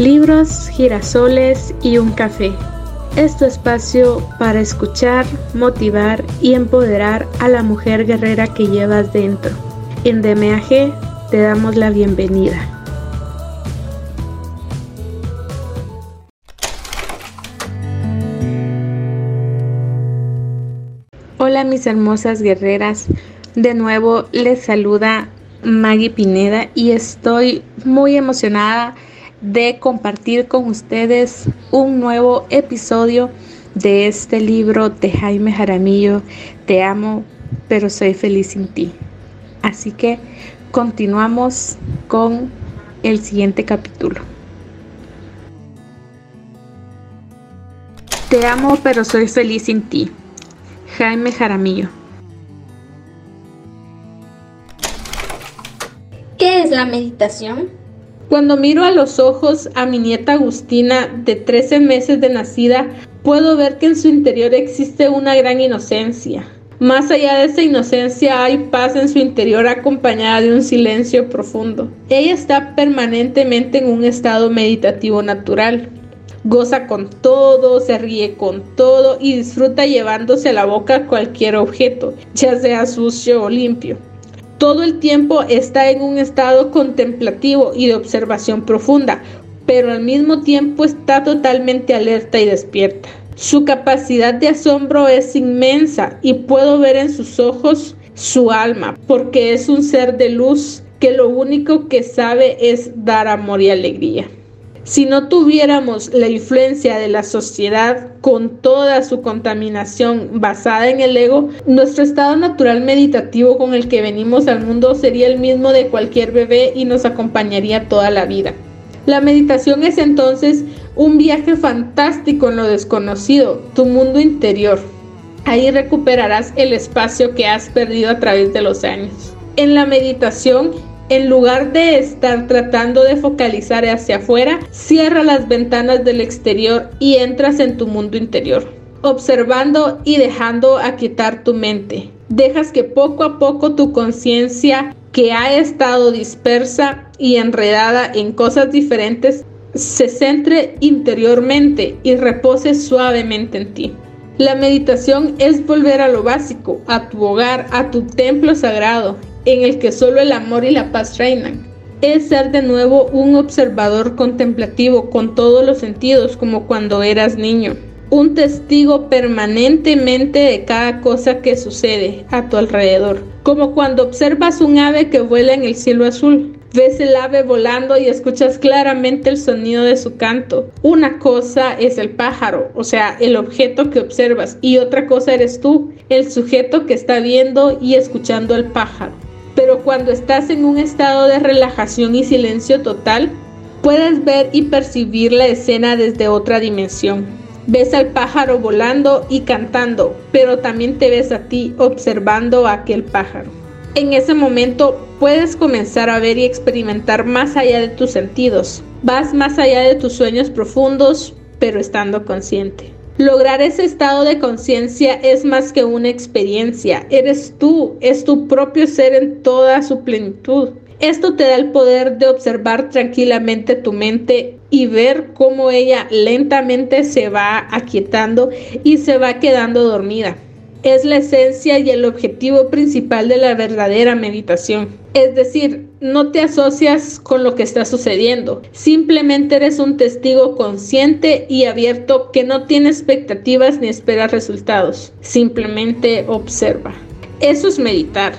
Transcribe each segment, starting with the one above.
libros, girasoles y un café. Es tu espacio para escuchar, motivar y empoderar a la mujer guerrera que llevas dentro. En DMAG te damos la bienvenida. Hola mis hermosas guerreras, de nuevo les saluda Maggie Pineda y estoy muy emocionada de compartir con ustedes un nuevo episodio de este libro de Jaime Jaramillo, Te amo, pero soy feliz sin ti. Así que continuamos con el siguiente capítulo. Te amo, pero soy feliz sin ti. Jaime Jaramillo. ¿Qué es la meditación? Cuando miro a los ojos a mi nieta Agustina, de 13 meses de nacida, puedo ver que en su interior existe una gran inocencia. Más allá de esa inocencia hay paz en su interior acompañada de un silencio profundo. Ella está permanentemente en un estado meditativo natural. Goza con todo, se ríe con todo y disfruta llevándose a la boca cualquier objeto, ya sea sucio o limpio. Todo el tiempo está en un estado contemplativo y de observación profunda, pero al mismo tiempo está totalmente alerta y despierta. Su capacidad de asombro es inmensa y puedo ver en sus ojos su alma, porque es un ser de luz que lo único que sabe es dar amor y alegría. Si no tuviéramos la influencia de la sociedad con toda su contaminación basada en el ego, nuestro estado natural meditativo con el que venimos al mundo sería el mismo de cualquier bebé y nos acompañaría toda la vida. La meditación es entonces un viaje fantástico en lo desconocido, tu mundo interior. Ahí recuperarás el espacio que has perdido a través de los años. En la meditación, en lugar de estar tratando de focalizar hacia afuera, cierra las ventanas del exterior y entras en tu mundo interior, observando y dejando aquietar tu mente. Dejas que poco a poco tu conciencia, que ha estado dispersa y enredada en cosas diferentes, se centre interiormente y repose suavemente en ti. La meditación es volver a lo básico, a tu hogar, a tu templo sagrado, en el que solo el amor y la paz reinan. Es ser de nuevo un observador contemplativo con todos los sentidos, como cuando eras niño. Un testigo permanentemente de cada cosa que sucede a tu alrededor, como cuando observas un ave que vuela en el cielo azul. Ves el ave volando y escuchas claramente el sonido de su canto. Una cosa es el pájaro, o sea, el objeto que observas, y otra cosa eres tú, el sujeto que está viendo y escuchando al pájaro. Pero cuando estás en un estado de relajación y silencio total, puedes ver y percibir la escena desde otra dimensión. Ves al pájaro volando y cantando, pero también te ves a ti observando a aquel pájaro. En ese momento puedes comenzar a ver y experimentar más allá de tus sentidos. Vas más allá de tus sueños profundos, pero estando consciente. Lograr ese estado de conciencia es más que una experiencia. Eres tú, es tu propio ser en toda su plenitud. Esto te da el poder de observar tranquilamente tu mente y ver cómo ella lentamente se va aquietando y se va quedando dormida. Es la esencia y el objetivo principal de la verdadera meditación. Es decir, no te asocias con lo que está sucediendo. Simplemente eres un testigo consciente y abierto que no tiene expectativas ni espera resultados. Simplemente observa. Eso es meditar.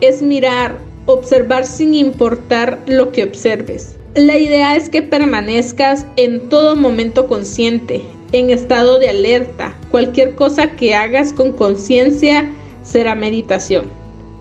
Es mirar, observar sin importar lo que observes. La idea es que permanezcas en todo momento consciente, en estado de alerta. Cualquier cosa que hagas con conciencia será meditación.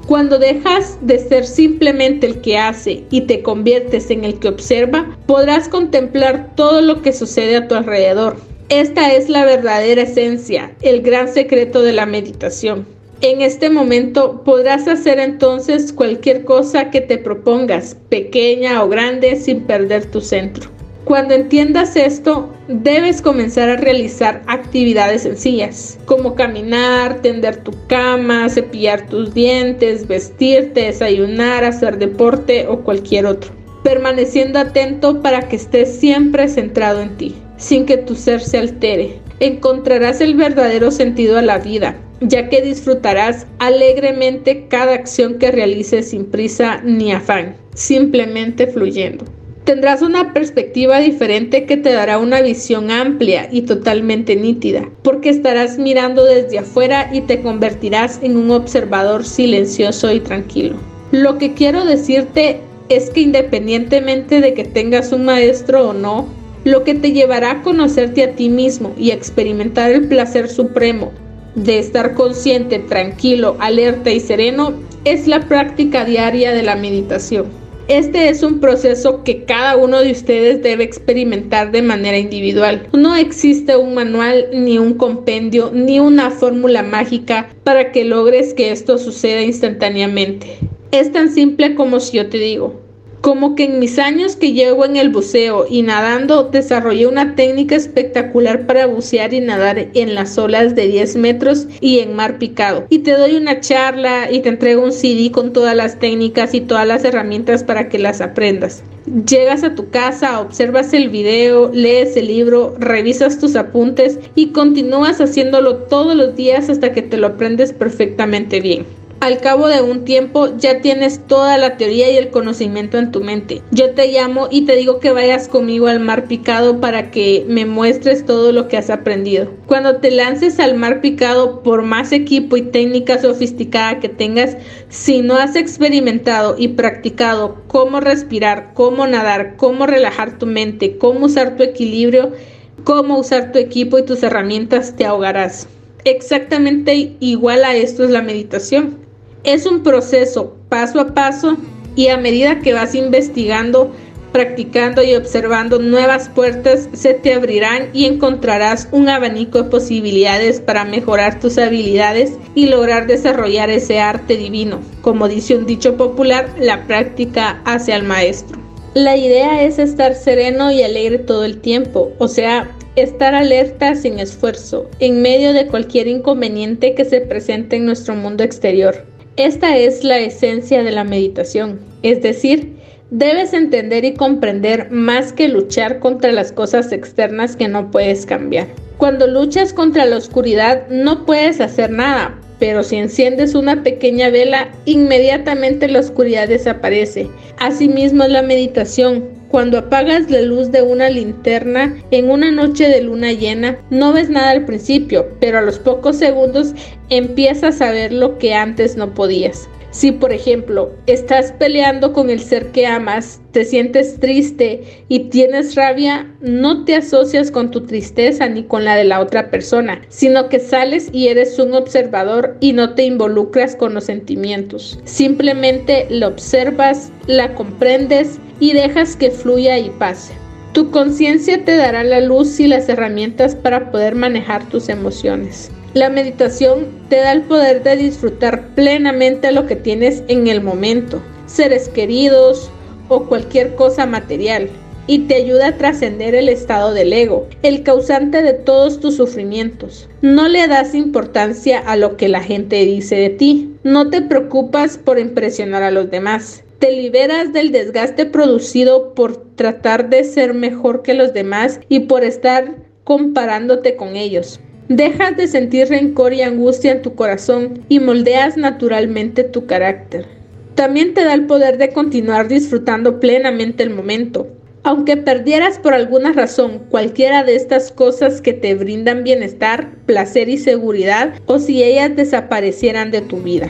Cuando dejas de ser simplemente el que hace y te conviertes en el que observa, podrás contemplar todo lo que sucede a tu alrededor. Esta es la verdadera esencia, el gran secreto de la meditación. En este momento podrás hacer entonces cualquier cosa que te propongas, pequeña o grande, sin perder tu centro. Cuando entiendas esto, debes comenzar a realizar actividades sencillas, como caminar, tender tu cama, cepillar tus dientes, vestirte, desayunar, hacer deporte o cualquier otro. permaneciendo atento para que estés siempre centrado en ti, sin que tu ser se altere. Encontrarás el verdadero sentido a la vida, ya que disfrutarás alegremente cada acción que realices sin prisa ni afán, simplemente fluyendo. Tendrás una perspectiva diferente que te dará una visión amplia y totalmente nítida, porque estarás mirando desde afuera y te convertirás en un observador silencioso y tranquilo. Lo que quiero decirte es que independientemente de que tengas un maestro o no, lo que te llevará a conocerte a ti mismo y a experimentar el placer supremo de estar consciente, tranquilo, alerta y sereno es la práctica diaria de la meditación. Este es un proceso que cada uno de ustedes debe experimentar de manera individual. No existe un manual, ni un compendio, ni una fórmula mágica para que logres que esto suceda instantáneamente. Es tan simple como si yo te digo, como que en mis años que llevo en el buceo y nadando, desarrollé una técnica espectacular para bucear y nadar en las olas de 10 metros y en mar picado. Y te doy una charla y te entrego un CD con todas las técnicas y todas las herramientas para que las aprendas. Llegas a tu casa, observas el video, lees el libro, revisas tus apuntes y continúas haciéndolo todos los días hasta que te lo aprendes perfectamente bien. Al cabo de un tiempo ya tienes toda la teoría y el conocimiento en tu mente. Yo te llamo y te digo que vayas conmigo al mar picado para que me muestres todo lo que has aprendido. Cuando te lances al mar picado, por más equipo y técnica sofisticada que tengas, si no has experimentado y practicado cómo respirar, cómo nadar, cómo relajar tu mente, cómo usar tu equilibrio, cómo usar tu equipo y tus herramientas, te ahogarás. Exactamente igual a esto es la meditación. Es un proceso paso a paso y a medida que vas investigando, practicando y observando nuevas puertas se te abrirán y encontrarás un abanico de posibilidades para mejorar tus habilidades y lograr desarrollar ese arte divino. Como dice un dicho popular, la práctica hace al maestro. La idea es estar sereno y alegre todo el tiempo, o sea, estar alerta sin esfuerzo, en medio de cualquier inconveniente que se presente en nuestro mundo exterior. Esta es la esencia de la meditación, es decir, debes entender y comprender más que luchar contra las cosas externas que no puedes cambiar. Cuando luchas contra la oscuridad no puedes hacer nada, pero si enciendes una pequeña vela, inmediatamente la oscuridad desaparece. Asimismo es la meditación. Cuando apagas la luz de una linterna en una noche de luna llena, no ves nada al principio, pero a los pocos segundos empiezas a ver lo que antes no podías. Si, por ejemplo, estás peleando con el ser que amas, te sientes triste y tienes rabia, no te asocias con tu tristeza ni con la de la otra persona, sino que sales y eres un observador y no te involucras con los sentimientos. Simplemente la observas, la comprendes y dejas que fluya y pase. Tu conciencia te dará la luz y las herramientas para poder manejar tus emociones. La meditación te da el poder de disfrutar plenamente lo que tienes en el momento, seres queridos o cualquier cosa material, y te ayuda a trascender el estado del ego, el causante de todos tus sufrimientos. No le das importancia a lo que la gente dice de ti, no te preocupas por impresionar a los demás. Te liberas del desgaste producido por tratar de ser mejor que los demás y por estar comparándote con ellos. Dejas de sentir rencor y angustia en tu corazón y moldeas naturalmente tu carácter. También te da el poder de continuar disfrutando plenamente el momento. Aunque perdieras por alguna razón cualquiera de estas cosas que te brindan bienestar, placer y seguridad, o si ellas desaparecieran de tu vida.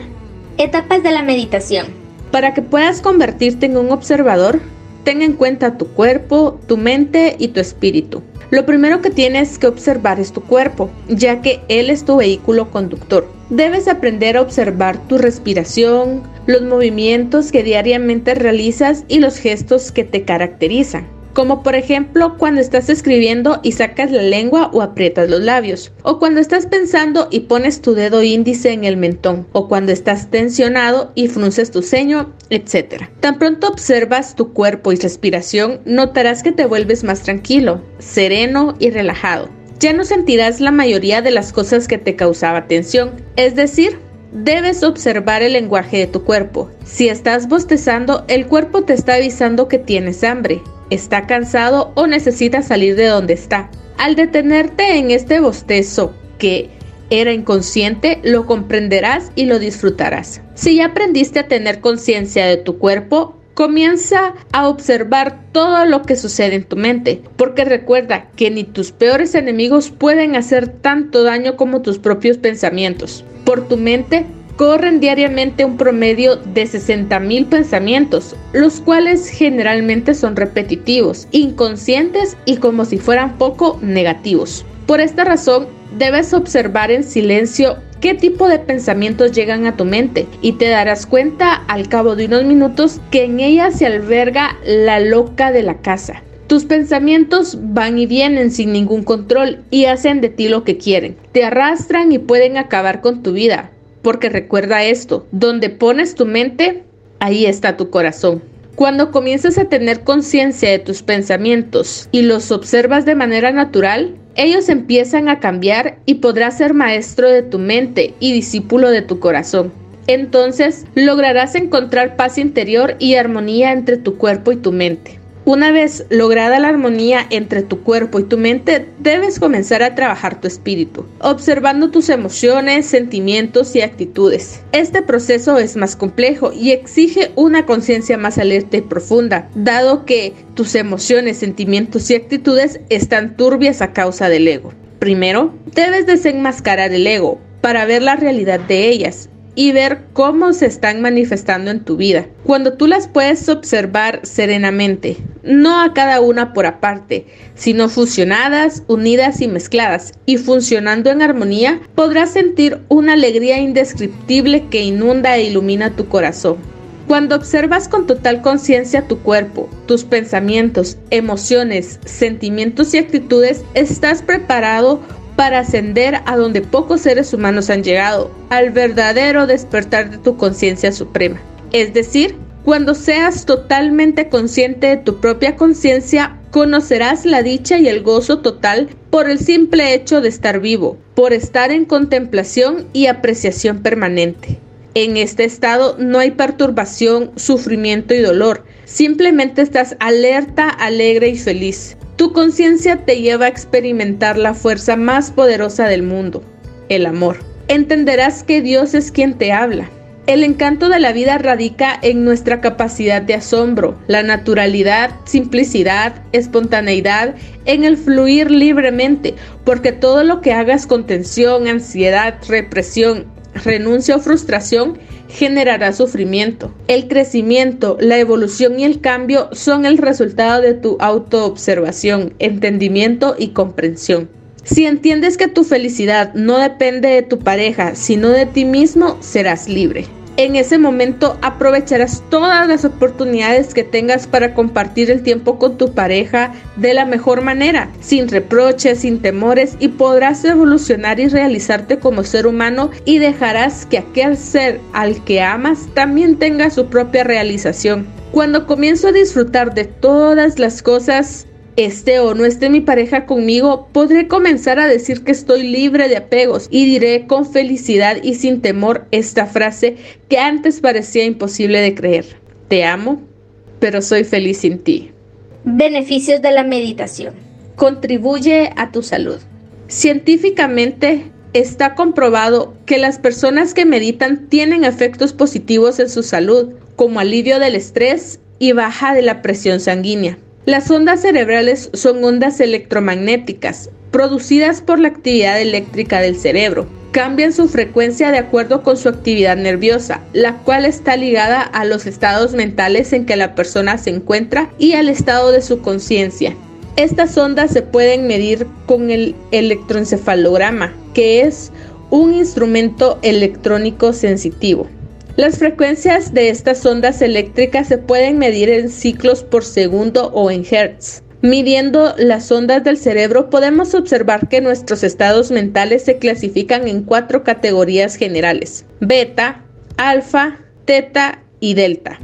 Etapas de la meditación. Para que puedas convertirte en un observador, ten en cuenta tu cuerpo, tu mente y tu espíritu. Lo primero que tienes que observar es tu cuerpo, ya que él es tu vehículo conductor. Debes aprender a observar tu respiración, los movimientos que diariamente realizas y los gestos que te caracterizan. Como por ejemplo cuando estás escribiendo y sacas la lengua o aprietas los labios, o cuando estás pensando y pones tu dedo índice en el mentón, o cuando estás tensionado y frunces tu ceño, etc. Tan pronto observas tu cuerpo y respiración, notarás que te vuelves más tranquilo, sereno y relajado. Ya no sentirás la mayoría de las cosas que te causaba tensión, es decir, Debes observar el lenguaje de tu cuerpo. Si estás bostezando, el cuerpo te está avisando que tienes hambre, está cansado o necesita salir de donde está. Al detenerte en este bostezo, que era inconsciente, lo comprenderás y lo disfrutarás. Si ya aprendiste a tener conciencia de tu cuerpo, comienza a observar todo lo que sucede en tu mente, porque recuerda que ni tus peores enemigos pueden hacer tanto daño como tus propios pensamientos. Por tu mente corren diariamente un promedio de 60,000 pensamientos, los cuales generalmente son repetitivos, inconscientes y, como si fueran poco, negativos. Por esta razón, debes observar en silencio qué tipo de pensamientos llegan a tu mente y te darás cuenta al cabo de unos minutos que en ella se alberga la loca de la casa. Tus pensamientos van y vienen sin ningún control y hacen de ti lo que quieren. Te arrastran y pueden acabar con tu vida, porque recuerda esto: donde pones tu mente, ahí está tu corazón. Cuando comienzas a tener conciencia de tus pensamientos y los observas de manera natural, ellos empiezan a cambiar y podrás ser maestro de tu mente y discípulo de tu corazón. Entonces lograrás encontrar paz interior y armonía entre tu cuerpo y tu mente. Una vez lograda la armonía entre tu cuerpo y tu mente, debes comenzar a trabajar tu espíritu, observando tus emociones, sentimientos y actitudes. Este proceso es más complejo y exige una conciencia más alerta y profunda, dado que tus emociones, sentimientos y actitudes están turbias a causa del ego. Primero, debes desenmascarar el ego para ver la realidad de ellas y ver cómo se están manifestando en tu vida. Cuando tú las puedes observar serenamente, no a cada una por aparte, sino fusionadas, unidas y mezcladas, y funcionando en armonía, podrás sentir una alegría indescriptible que inunda e ilumina tu corazón. Cuando observas con total conciencia tu cuerpo, tus pensamientos, emociones, sentimientos y actitudes, estás preparado para ascender a donde pocos seres humanos han llegado, al verdadero despertar de tu conciencia suprema. Es decir, cuando seas totalmente consciente de tu propia conciencia, conocerás la dicha y el gozo total por el simple hecho de estar vivo, por estar en contemplación y apreciación permanente. En este estado no hay perturbación, sufrimiento y dolor, simplemente estás alerta, alegre y feliz. Tu conciencia te lleva a experimentar la fuerza más poderosa del mundo, el amor. Entenderás que Dios es quien te habla. El encanto de la vida radica en nuestra capacidad de asombro, la naturalidad, simplicidad, espontaneidad, en el fluir libremente, porque todo lo que hagas con tensión, ansiedad, represión, renuncia o frustración generará sufrimiento. El crecimiento, la evolución y el cambio son el resultado de tu autoobservación, entendimiento y comprensión. Si entiendes que tu felicidad no depende de tu pareja, sino de ti mismo, serás libre. En ese momento aprovecharás todas las oportunidades que tengas para compartir el tiempo con tu pareja de la mejor manera, sin reproches, sin temores, y podrás evolucionar y realizarte como ser humano, y dejarás que aquel ser al que amas también tenga su propia realización. Cuando comienzo a disfrutar de todas las cosas, esté o no esté mi pareja conmigo, podré comenzar a decir que estoy libre de apegos, y diré con felicidad y sin temor esta frase que antes parecía imposible de creer: te amo, pero soy feliz sin ti. Beneficios de la meditación. Contribuye a tu salud. Científicamente está comprobado que las personas que meditan tienen efectos positivos en su salud, como alivio del estrés y baja de la presión sanguínea. Las ondas cerebrales son ondas electromagnéticas producidas por la actividad eléctrica del cerebro. Cambian su frecuencia de acuerdo con su actividad nerviosa, la cual está ligada a los estados mentales en que la persona se encuentra y al estado de su conciencia. Estas ondas se pueden medir con el electroencefalograma, que es un instrumento electrónico sensitivo. Las frecuencias de estas ondas eléctricas se pueden medir en ciclos por segundo o en hertz. Midiendo las ondas del cerebro, podemos observar que nuestros estados mentales se clasifican en 4 categorías generales: beta, alfa, teta y delta.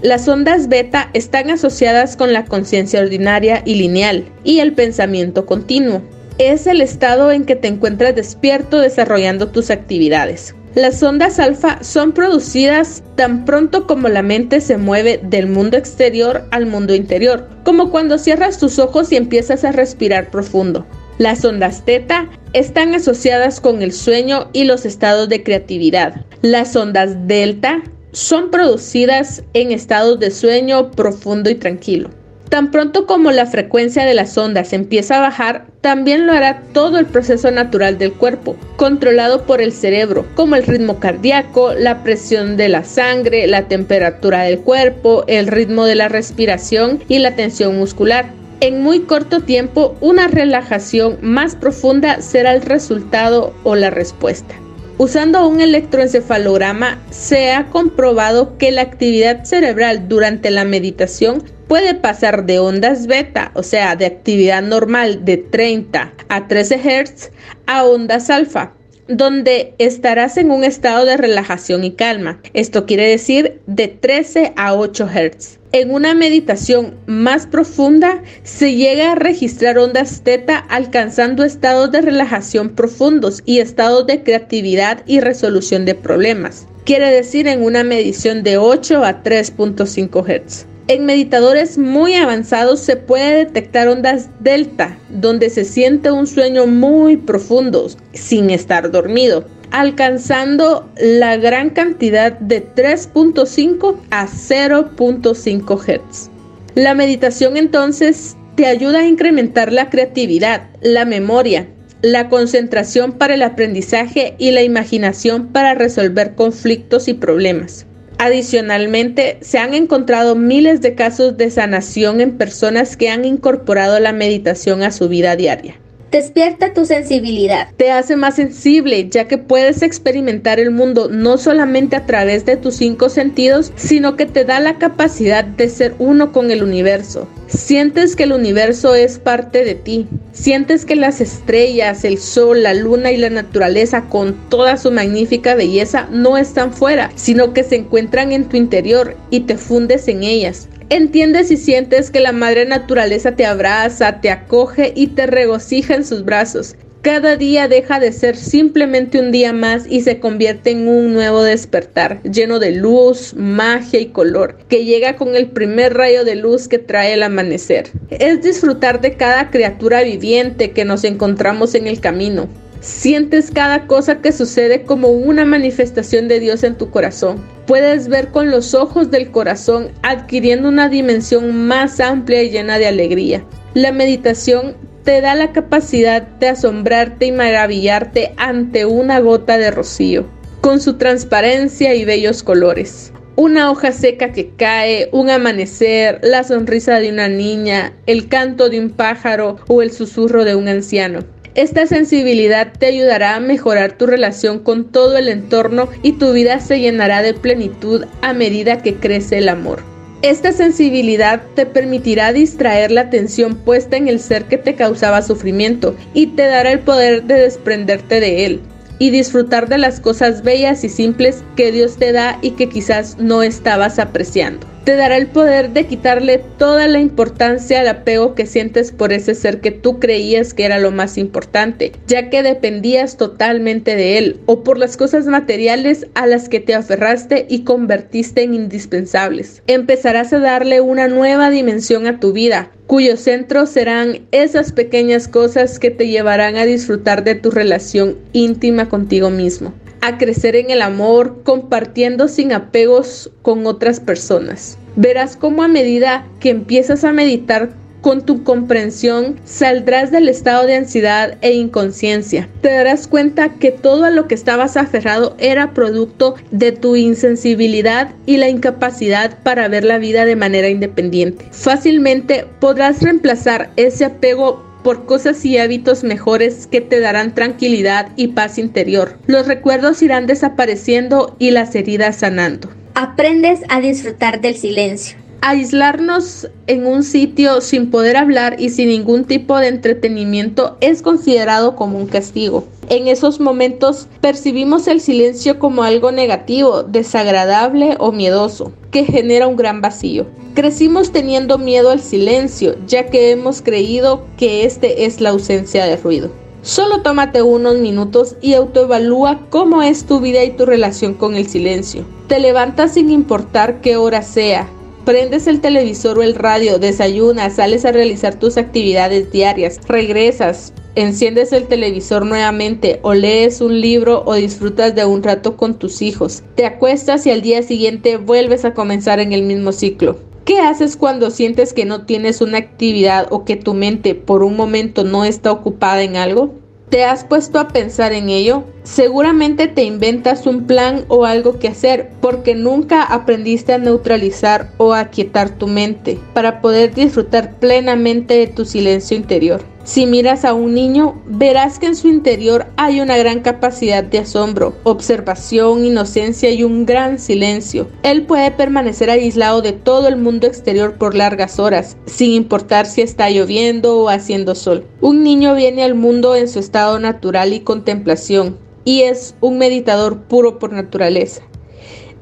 Las ondas beta están asociadas con la conciencia ordinaria y lineal y el pensamiento continuo. Es el estado en que te encuentras despierto desarrollando tus actividades. Las ondas alfa son producidas tan pronto como la mente se mueve del mundo exterior al mundo interior, como cuando cierras tus ojos y empiezas a respirar profundo. Las ondas teta están asociadas con el sueño y los estados de creatividad. Las ondas delta son producidas en estados de sueño profundo y tranquilo. Tan pronto como la frecuencia de las ondas empieza a bajar, también lo hará todo el proceso natural del cuerpo, controlado por el cerebro, como el ritmo cardíaco, la presión de la sangre, la temperatura del cuerpo, el ritmo de la respiración y la tensión muscular. En muy corto tiempo, una relajación más profunda será el resultado o la respuesta. Usando un electroencefalograma, se ha comprobado que la actividad cerebral durante la meditación puede pasar de ondas beta, o sea, de actividad normal de 30 a 13 Hz, a ondas alfa, donde estarás en un estado de relajación y calma. Esto quiere decir de 13 a 8 Hz. En una meditación más profunda se llega a registrar ondas teta alcanzando estados de relajación profundos y estados de creatividad y resolución de problemas. Quiere decir en una medición de 8 a 3.5 Hz. En meditadores muy avanzados se puede detectar ondas delta, donde se siente un sueño muy profundo, sin estar dormido, alcanzando la gran cantidad de 3.5 a 0.5 Hz. La meditación entonces te ayuda a incrementar la creatividad, la memoria, la concentración para el aprendizaje y la imaginación para resolver conflictos y problemas. Adicionalmente, se han encontrado miles de casos de sanación en personas que han incorporado la meditación a su vida diaria. Despierta tu sensibilidad. Te hace más sensible, ya que puedes experimentar el mundo no solamente a través de tus 5 sentidos, sino que te da la capacidad de ser uno con el universo. Sientes que el universo es parte de ti. Sientes que las estrellas, el sol, la luna y la naturaleza con toda su magnífica belleza no están fuera, sino que se encuentran en tu interior y te fundes en ellas. Entiendes y sientes que la madre naturaleza te abraza, te acoge y te regocija en sus brazos. Cada día deja de ser simplemente un día más y se convierte en un nuevo despertar, lleno de luz, magia y color, que llega con el primer rayo de luz que trae el amanecer. Es disfrutar de cada criatura viviente que nos encontramos en el camino. Sientes cada cosa que sucede como una manifestación de Dios en tu corazón. Puedes ver con los ojos del corazón, adquiriendo una dimensión más amplia y llena de alegría. La meditación te da la capacidad de asombrarte y maravillarte ante una gota de rocío, con su transparencia y bellos colores. Una hoja seca que cae, un amanecer, la sonrisa de una niña, el canto de un pájaro o el susurro de un anciano. Esta sensibilidad te ayudará a mejorar tu relación con todo el entorno y tu vida se llenará de plenitud a medida que crece el amor. Esta sensibilidad te permitirá distraer la atención puesta en el ser que te causaba sufrimiento y te dará el poder de desprenderte de él y disfrutar de las cosas bellas y simples que Dios te da y que quizás no estabas apreciando. Te dará el poder de quitarle toda la importancia al apego que sientes por ese ser que tú creías que era lo más importante, ya que dependías totalmente de él o por las cosas materiales a las que te aferraste y convertiste en indispensables. Empezarás a darle una nueva dimensión a tu vida, cuyo centro serán esas pequeñas cosas que te llevarán a disfrutar de tu relación íntima contigo mismo, a crecer en el amor, compartiendo sin apegos con otras personas. Verás cómo a medida que empiezas a meditar con tu comprensión, saldrás del estado de ansiedad e inconsciencia. Te darás cuenta que todo a lo que estabas aferrado era producto de tu insensibilidad y la incapacidad para ver la vida de manera independiente. Fácilmente podrás reemplazar ese apego por cosas y hábitos mejores que te darán tranquilidad y paz interior. Los recuerdos irán desapareciendo y las heridas sanando. Aprendes a disfrutar del silencio. Aislarnos en un sitio sin poder hablar y sin ningún tipo de entretenimiento es considerado como un castigo. En esos momentos percibimos el silencio como algo negativo, desagradable o miedoso, que genera un gran vacío. Crecimos teniendo miedo al silencio, ya que hemos creído que este es la ausencia de ruido. Solo tómate unos minutos y autoevalúa cómo es tu vida y tu relación con el silencio. Te levantas sin importar qué hora sea, prendes el televisor o el radio, desayunas, sales a realizar tus actividades diarias, regresas, enciendes el televisor nuevamente o lees un libro o disfrutas de un rato con tus hijos, te acuestas y al día siguiente vuelves a comenzar en el mismo ciclo. ¿Qué haces cuando sientes que no tienes una actividad o que tu mente por un momento no está ocupada en algo? ¿Te has puesto a pensar en ello? Seguramente te inventas un plan o algo que hacer porque nunca aprendiste a neutralizar o a quietar tu mente para poder disfrutar plenamente de tu silencio interior. Si miras a un niño, verás que en su interior hay una gran capacidad de asombro, observación, inocencia y un gran silencio. Él puede permanecer aislado de todo el mundo exterior por largas horas, sin importar si está lloviendo o haciendo sol. Un niño viene al mundo en su estado natural y contemplación, y es un meditador puro por naturaleza.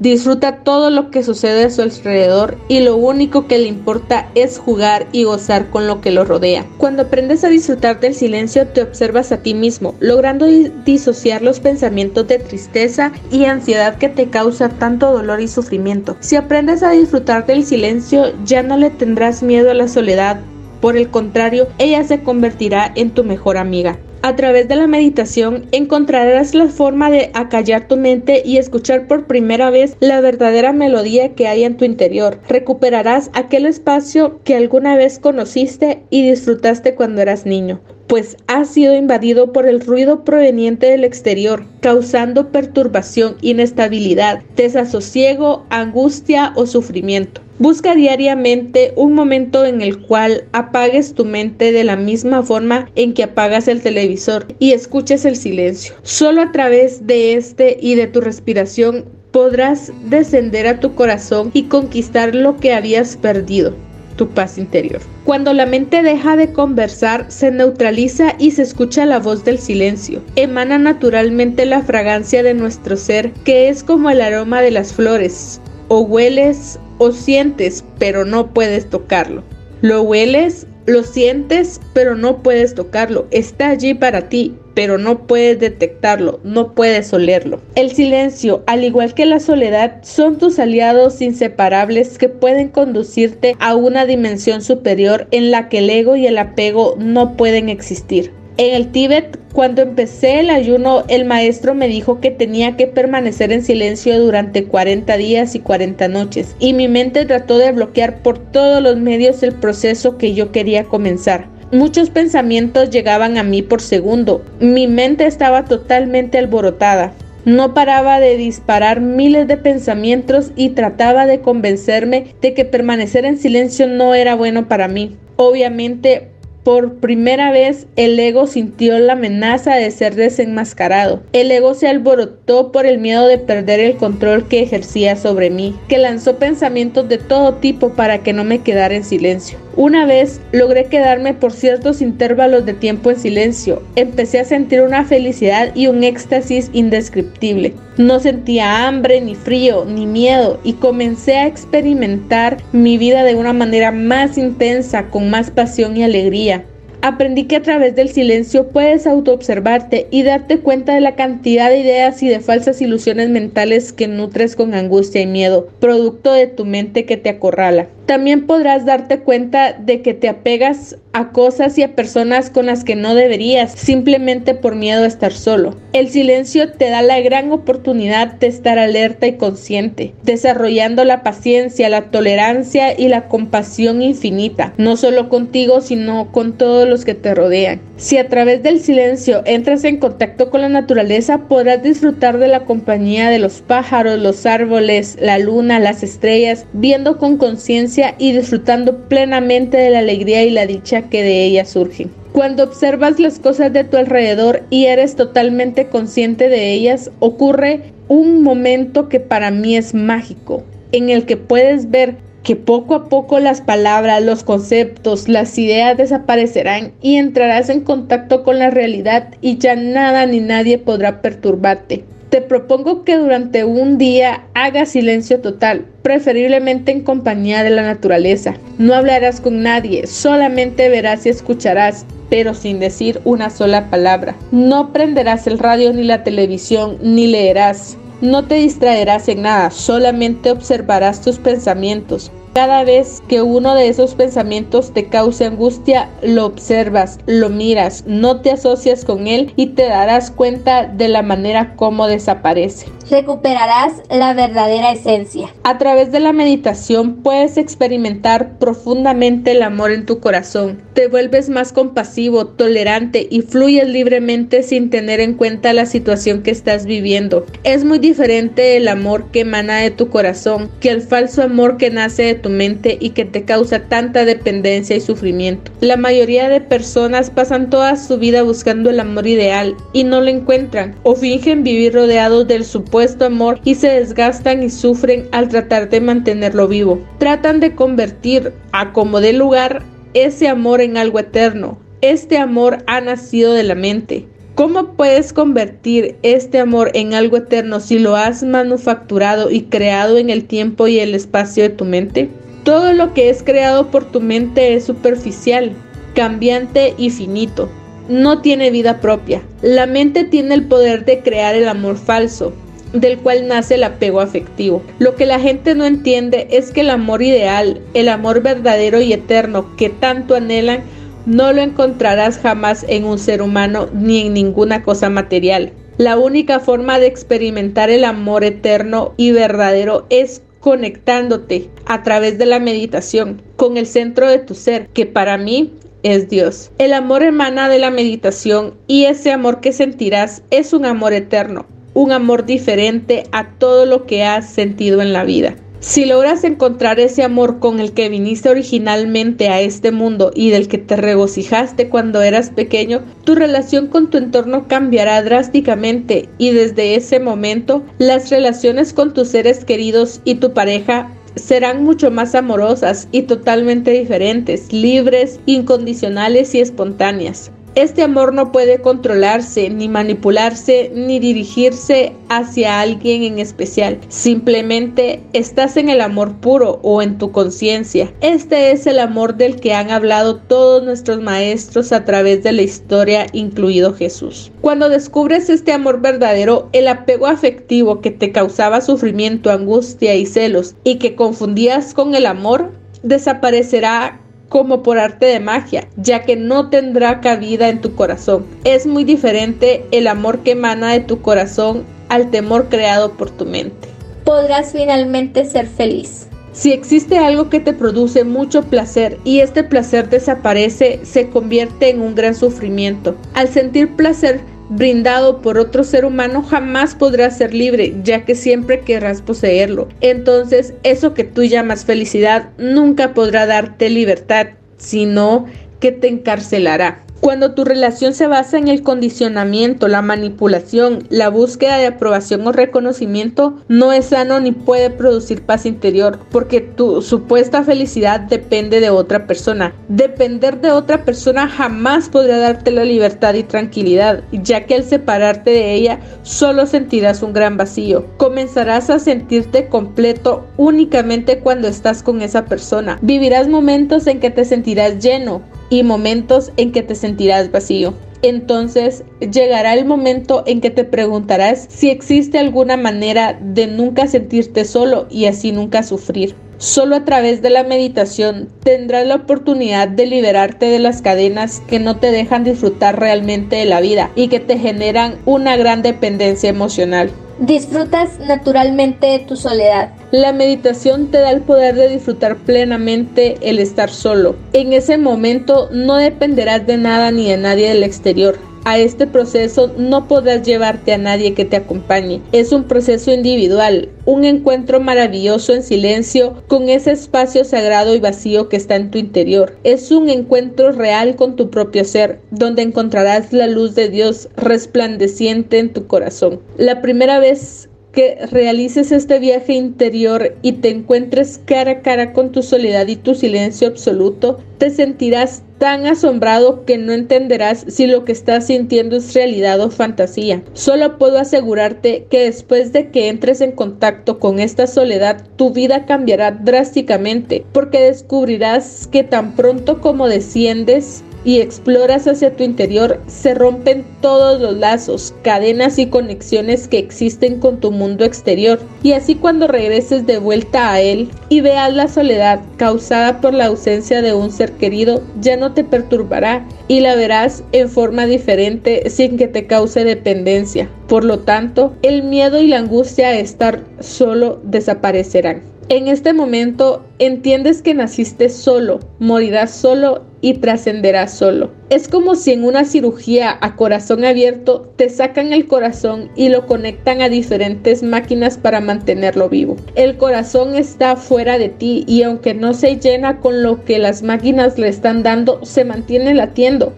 Disfruta todo lo que sucede a su alrededor y lo único que le importa es jugar y gozar con lo que lo rodea. Cuando aprendes a disfrutar del silencio, te observas a ti mismo, logrando disociar los pensamientos de tristeza y ansiedad que te causa tanto dolor y sufrimiento. Si aprendes a disfrutar del silencio, ya no le tendrás miedo a la soledad. Por el contrario, ella se convertirá en tu mejor amiga. A través de la meditación encontrarás la forma de acallar tu mente y escuchar por primera vez la verdadera melodía que hay en tu interior. Recuperarás aquel espacio que alguna vez conociste y disfrutaste cuando eras niño, pues has sido invadido por el ruido proveniente del exterior, causando perturbación, inestabilidad, desasosiego, angustia o sufrimiento. Busca diariamente un momento en el cual apagues tu mente de la misma forma en que apagas el televisor y escuches el silencio. Solo a través de este y de tu respiración podrás descender a tu corazón y conquistar lo que habías perdido, tu paz interior. Cuando la mente deja de conversar, se neutraliza y se escucha la voz del silencio. Emana naturalmente la fragancia de nuestro ser, que es como el aroma de las flores. O hueles o sientes, pero no puedes tocarlo. Lo hueles, lo sientes, pero no puedes tocarlo. Está allí para ti, pero no puedes detectarlo, no puedes olerlo. El silencio, al igual que la soledad, son tus aliados inseparables que pueden conducirte a una dimensión superior en la que el ego y el apego no pueden existir. En el Tíbet, cuando empecé el ayuno, el maestro me dijo que tenía que permanecer en silencio durante 40 días y 40 noches, y mi mente trató de bloquear por todos los medios el proceso que yo quería comenzar. Muchos pensamientos llegaban a mí por segundo, mi mente estaba totalmente alborotada. No paraba de disparar miles de pensamientos y trataba de convencerme de que permanecer en silencio no era bueno para mí. Obviamente, por primera vez, el ego sintió la amenaza de ser desenmascarado. El ego se alborotó por el miedo de perder el control que ejercía sobre mí, que lanzó pensamientos de todo tipo para que no me quedara en silencio. Una vez logré quedarme por ciertos intervalos de tiempo en silencio. Empecé a sentir una felicidad y un éxtasis indescriptible. No sentía hambre, ni frío, ni miedo, y comencé a experimentar mi vida de una manera más intensa, con más pasión y alegría. Aprendí que a través del silencio puedes autoobservarte y darte cuenta de la cantidad de ideas y de falsas ilusiones mentales que nutres con angustia y miedo, producto de tu mente que te acorrala. También podrás darte cuenta de que te apegas a cosas y a personas con las que no deberías, simplemente por miedo a estar solo. El silencio te da la gran oportunidad de estar alerta y consciente, desarrollando la paciencia, la tolerancia y la compasión infinita, no solo contigo, sino con todos los que te rodean. Si a través del silencio entras en contacto con la naturaleza, podrás disfrutar de la compañía de los pájaros, los árboles, la luna, las estrellas, viendo con conciencia y disfrutando plenamente de la alegría y la dicha que de ella surgen. Cuando observas las cosas de tu alrededor y eres totalmente consciente de ellas, ocurre un momento que para mí es mágico, en el que puedes ver que poco a poco las palabras, los conceptos, las ideas desaparecerán y entrarás en contacto con la realidad y ya nada ni nadie podrá perturbarte. Te propongo que durante un día hagas silencio total, preferiblemente en compañía de la naturaleza. No hablarás con nadie, solamente verás y escucharás, pero sin decir una sola palabra. No prenderás el radio ni la televisión, ni leerás. No te distraerás en nada, solamente observarás tus pensamientos. Cada vez que uno de esos pensamientos te cause angustia, lo observas, lo miras, no te asocias con él y te darás cuenta de la manera como desaparece. Recuperarás la verdadera esencia. A través de la meditación puedes experimentar profundamente el amor en tu corazón. Te vuelves más compasivo, tolerante y fluyes libremente sin tener en cuenta la situación que estás viviendo. Es muy diferente el amor que emana de tu corazón que el falso amor que nace de tu mente y que te causa tanta dependencia y sufrimiento. La mayoría de personas pasan toda su vida buscando el amor ideal y no lo encuentran, o fingen vivir rodeados del supuesto amor y se desgastan y sufren al tratar de mantenerlo vivo. Tratan de convertir, a como dé lugar, ese amor en algo eterno. Este amor ha nacido de la mente. ¿Cómo puedes convertir este amor en algo eterno si lo has manufacturado y creado en el tiempo y el espacio de tu mente? Todo lo que es creado por tu mente es superficial, cambiante y finito. No tiene vida propia. La mente tiene el poder de crear el amor falso, del cual nace el apego afectivo. Lo que la gente no entiende es que el amor ideal, el amor verdadero y eterno que tanto anhelan, no lo encontrarás jamás en un ser humano ni en ninguna cosa material. La única forma de experimentar el amor eterno y verdadero es conectándote a través de la meditación con el centro de tu ser, que para mí es Dios. El amor emana de la meditación y ese amor que sentirás es un amor eterno, un amor diferente a todo lo que has sentido en la vida. Si logras encontrar ese amor con el que viniste originalmente a este mundo y del que te regocijaste cuando eras pequeño, tu relación con tu entorno cambiará drásticamente y desde ese momento las relaciones con tus seres queridos y tu pareja serán mucho más amorosas y totalmente diferentes, libres, incondicionales y espontáneas. Este amor no puede controlarse, ni manipularse, ni dirigirse hacia alguien en especial. Simplemente estás en el amor puro o en tu conciencia. Este es el amor del que han hablado todos nuestros maestros a través de la historia, incluido Jesús. Cuando descubres este amor verdadero, el apego afectivo que te causaba sufrimiento, angustia y celos, y que confundías con el amor, desaparecerá como por arte de magia, ya que no tendrá cabida en tu corazón. Es muy diferente el amor que emana de tu corazón al temor creado por tu mente. Podrás finalmente ser feliz. Si existe algo que te produce mucho placer y este placer desaparece, se convierte en un gran sufrimiento. Al sentir placer brindado por otro ser humano, jamás podrás ser libre, ya que siempre querrás poseerlo. Entonces, eso que tú llamas felicidad nunca podrá darte libertad, sino que te encarcelará. Cuando tu relación se basa en el condicionamiento, la manipulación, la búsqueda de aprobación o reconocimiento, no es sano ni puede producir paz interior, porque tu supuesta felicidad depende de otra persona. Depender de otra persona jamás podrá darte la libertad y tranquilidad, ya que al separarte de ella solo sentirás un gran vacío. Comenzarás a sentirte completo únicamente cuando estás con esa persona. Vivirás momentos en que te sentirás lleno y momentos en que te sentirás vacío. Entonces llegará el momento en que te preguntarás si existe alguna manera de nunca sentirte solo y así nunca sufrir. Solo a través de la meditación tendrás la oportunidad de liberarte de las cadenas que no te dejan disfrutar realmente de la vida y que te generan una gran dependencia emocional. Disfrutas naturalmente de tu soledad. La meditación te da el poder de disfrutar plenamente el estar solo. En ese momento no dependerás de nada ni de nadie del exterior. A este proceso no podrás llevarte a nadie que te acompañe. Es un proceso individual, un encuentro maravilloso en silencio con ese espacio sagrado y vacío que está en tu interior. Es un encuentro real con tu propio ser, donde encontrarás la luz de Dios resplandeciente en tu corazón. La primera vez que realices este viaje interior y te encuentres cara a cara con tu soledad y tu silencio absoluto, te sentirás tan asombrado que no entenderás si lo que estás sintiendo es realidad o fantasía. Solo puedo asegurarte que después de que entres en contacto con esta soledad, tu vida cambiará drásticamente, porque descubrirás que tan pronto como desciendes y exploras hacia tu interior, se rompen todos los lazos, cadenas y conexiones que existen con tu mundo exterior. Y así, cuando regreses de vuelta a él y veas la soledad causada por la ausencia de un ser querido, ya no te perturbará y la verás en forma diferente sin que te cause dependencia. Por lo tanto, el miedo y la angustia de estar solo desaparecerán. En este momento entiendes que naciste solo, morirás solo y trascenderás solo. Es como si en una cirugía a corazón abierto te sacan el corazón y lo conectan a diferentes máquinas para mantenerlo vivo. El corazón está fuera de ti y aunque no se llena con lo que las máquinas le están dando, se mantiene latiendo.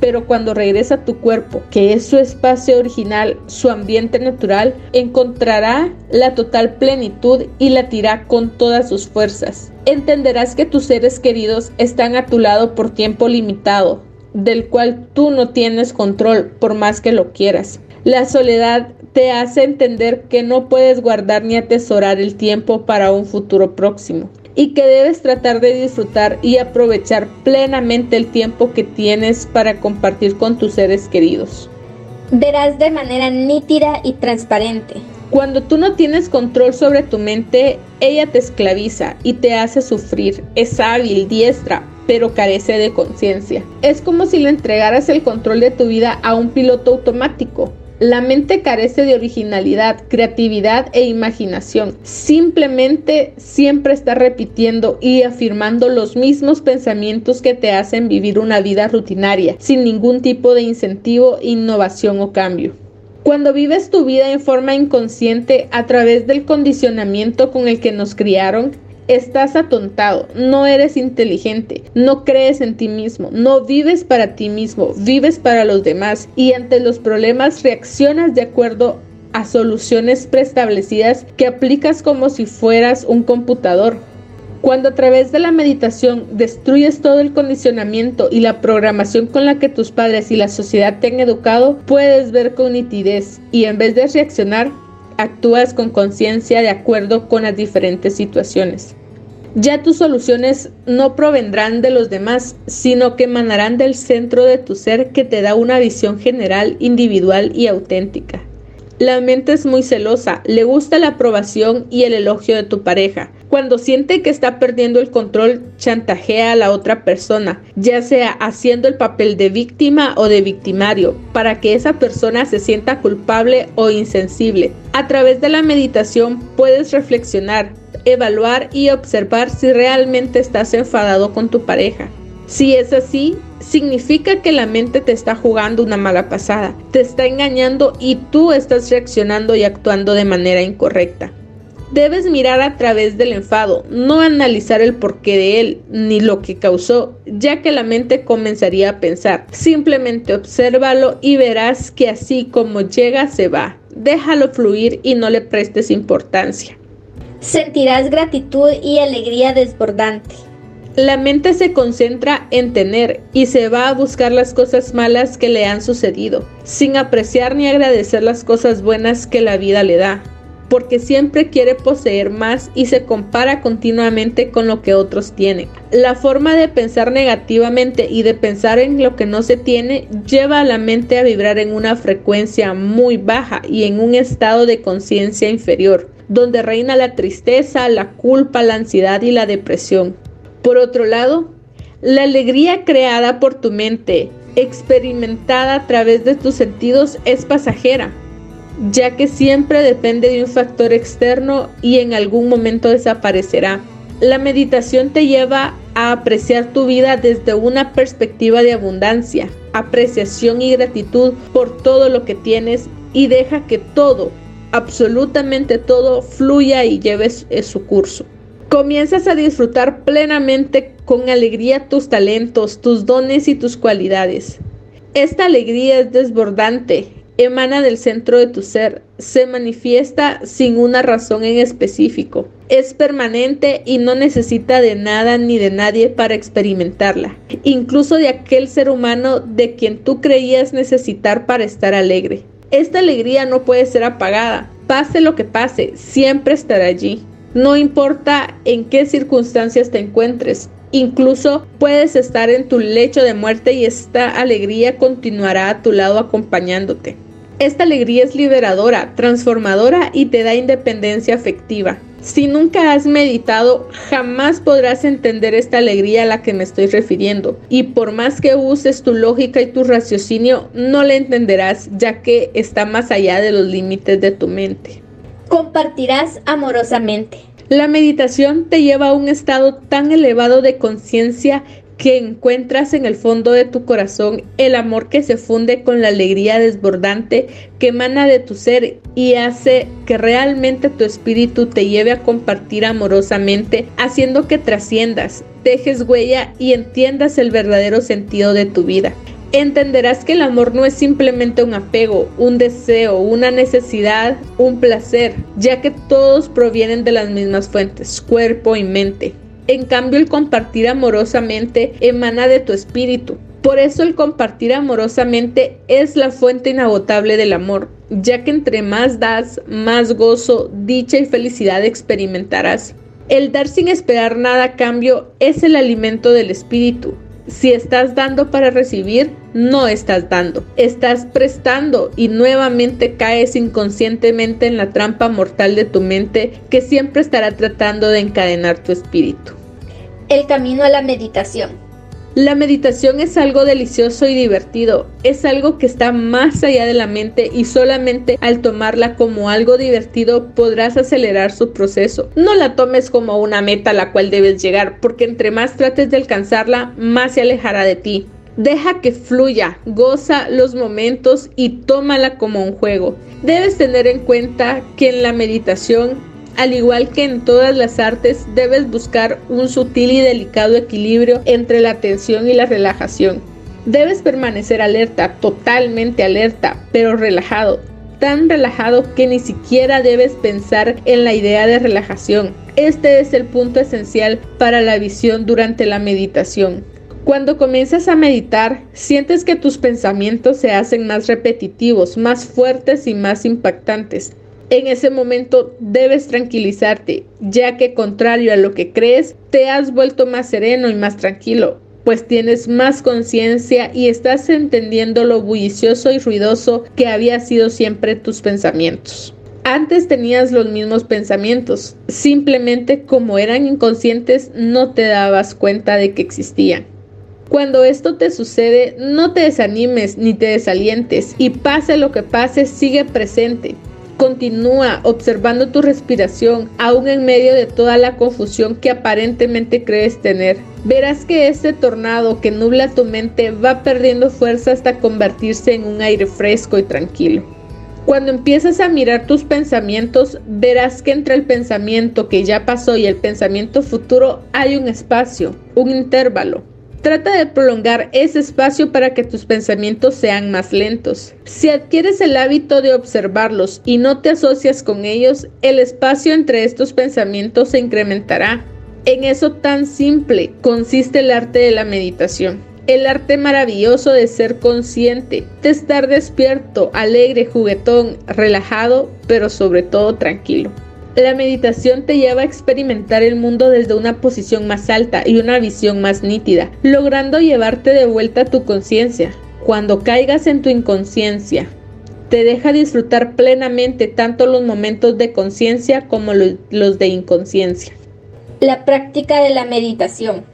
Pero cuando regresa a tu cuerpo, que es su espacio original, su ambiente natural, encontrará la total plenitud y latirá con todas sus fuerzas. Entenderás que tus seres queridos están a tu lado por tiempo limitado, del cual tú no tienes control por más que lo quieras. La soledad te hace entender que no puedes guardar ni atesorar el tiempo para un futuro próximo, y que debes tratar de disfrutar y aprovechar plenamente el tiempo que tienes para compartir con tus seres queridos. Verás de manera nítida y transparente. Cuando tú no tienes control sobre tu mente, ella te esclaviza y te hace sufrir. Es hábil, diestra, pero carece de conciencia. Es como si le entregaras el control de tu vida a un piloto automático. La mente carece de originalidad, creatividad e imaginación. Simplemente siempre está repitiendo y afirmando los mismos pensamientos que te hacen vivir una vida rutinaria, sin ningún tipo de incentivo, innovación o cambio. Cuando vives tu vida en forma inconsciente a través del condicionamiento con el que nos criaron, estás atontado, no eres inteligente, no crees en ti mismo, no vives para ti mismo, vives para los demás y ante los problemas reaccionas de acuerdo a soluciones preestablecidas que aplicas como si fueras un computador. Cuando a través de la meditación destruyes todo el condicionamiento y la programación con la que tus padres y la sociedad te han educado, puedes ver con nitidez y en vez de reaccionar, actúas con conciencia de acuerdo con las diferentes situaciones. Ya tus soluciones no provendrán de los demás, sino que emanarán del centro de tu ser que te da una visión general, individual y auténtica. La mente es muy celosa, le gusta la aprobación y el elogio de tu pareja. Cuando siente que está perdiendo el control, chantajea a la otra persona, ya sea haciendo el papel de víctima o de victimario, para que esa persona se sienta culpable o insensible. A través de la meditación puedes reflexionar, evaluar y observar si realmente estás enfadado con tu pareja. Si es así, significa que la mente te está jugando una mala pasada, te está engañando y tú estás reaccionando y actuando de manera incorrecta. Debes mirar a través del enfado, no analizar el porqué de él ni lo que causó, ya que la mente comenzaría a pensar. Simplemente obsérvalo y verás que así como llega, se va. Déjalo fluir y no le prestes importancia. Sentirás gratitud y alegría desbordante. La mente se concentra en tener y se va a buscar las cosas malas que le han sucedido, sin apreciar ni agradecer las cosas buenas que la vida le da, porque siempre quiere poseer más y se compara continuamente con lo que otros tienen. La forma de pensar negativamente y de pensar en lo que no se tiene lleva a la mente a vibrar en una frecuencia muy baja y en un estado de conciencia inferior, donde reina la tristeza, la culpa, la ansiedad y la depresión. Por otro lado, la alegría creada por tu mente, experimentada a través de tus sentidos, es pasajera, ya que siempre depende de un factor externo y en algún momento desaparecerá. La meditación te lleva a apreciar tu vida desde una perspectiva de abundancia, apreciación y gratitud por todo lo que tienes y deja que todo, absolutamente todo, fluya y lleve su curso. Comienzas a disfrutar plenamente con alegría tus talentos, tus dones y tus cualidades. Esta alegría es desbordante emana del centro de tu ser, se manifiesta sin una razón en específico, es permanente y no necesita de nada ni de nadie para experimentarla, incluso de aquel ser humano de quien tú creías necesitar para estar alegre. Esta alegría no puede ser apagada, pase lo que pase, siempre estará allí, no importa en qué circunstancias te encuentres. Incluso puedes estar en tu lecho de muerte y esta alegría continuará a tu lado acompañándote. Esta alegría es liberadora, transformadora y te da independencia afectiva. Si nunca has meditado, jamás podrás entender esta alegría a la que me estoy refiriendo. Y por más que uses tu lógica y tu raciocinio, no la entenderás, ya que está más allá de los límites de tu mente. Compartirás amorosamente. La meditación te lleva a un estado tan elevado de conciencia que encuentras en el fondo de tu corazón el amor que se funde con la alegría desbordante que emana de tu ser y hace que realmente tu espíritu te lleve a compartir amorosamente, haciendo que trasciendas, dejes huella y entiendas el verdadero sentido de tu vida. Entenderás que el amor no es simplemente un apego, un deseo, una necesidad, un placer, ya que todos provienen de las mismas fuentes, cuerpo y mente. En cambio, el compartir amorosamente emana de tu espíritu. Por eso el compartir amorosamente es la fuente inagotable del amor, ya que entre más das, más gozo, dicha y felicidad experimentarás. El dar sin esperar nada a cambio es el alimento del espíritu. Si estás dando para recibir, no estás dando, estás prestando y nuevamente caes inconscientemente en la trampa mortal de tu mente que siempre estará tratando de encadenar tu espíritu. El camino a la meditación. La meditación es algo delicioso y divertido, es algo que está más allá de la mente y solamente al tomarla como algo divertido podrás acelerar su proceso. No la tomes como una meta a la cual debes llegar, porque entre más trates de alcanzarla, más se alejará de ti. Deja que fluya, goza los momentos y tómala como un juego. Debes tener en cuenta que en la meditación, al igual que en todas las artes, debes buscar un sutil y delicado equilibrio entre la tensión y la relajación. Debes permanecer alerta, totalmente alerta, pero relajado, tan relajado que ni siquiera debes pensar en la idea de relajación. Este es el punto esencial para la visión durante la meditación. Cuando comienzas a meditar, sientes que tus pensamientos se hacen más repetitivos, más fuertes y más impactantes. En ese momento debes tranquilizarte, ya que contrario a lo que crees, te has vuelto más sereno y más tranquilo, pues tienes más conciencia y estás entendiendo lo bullicioso y ruidoso que había sido siempre tus pensamientos. Antes tenías los mismos pensamientos, simplemente como eran inconscientes no te dabas cuenta de que existían. Cuando esto te sucede, no te desanimes ni te desalientes y pase lo que pase, sigue presente. Continúa observando tu respiración, aún en medio de toda la confusión que aparentemente crees tener. Verás que este tornado que nubla tu mente va perdiendo fuerza hasta convertirse en un aire fresco y tranquilo. Cuando empiezas a mirar tus pensamientos, verás que entre el pensamiento que ya pasó y el pensamiento futuro hay un espacio, un intervalo. Trata de prolongar ese espacio para que tus pensamientos sean más lentos. Si adquieres el hábito de observarlos y no te asocias con ellos, el espacio entre estos pensamientos se incrementará. En eso tan simple consiste el arte de la meditación. El arte maravilloso de ser consciente, de estar despierto, alegre, juguetón, relajado, pero sobre todo tranquilo. La meditación te lleva a experimentar el mundo desde una posición más alta y una visión más nítida, logrando llevarte de vuelta a tu conciencia. Cuando caigas en tu inconsciencia, te deja disfrutar plenamente tanto los momentos de conciencia como los de inconsciencia. La práctica de la meditación.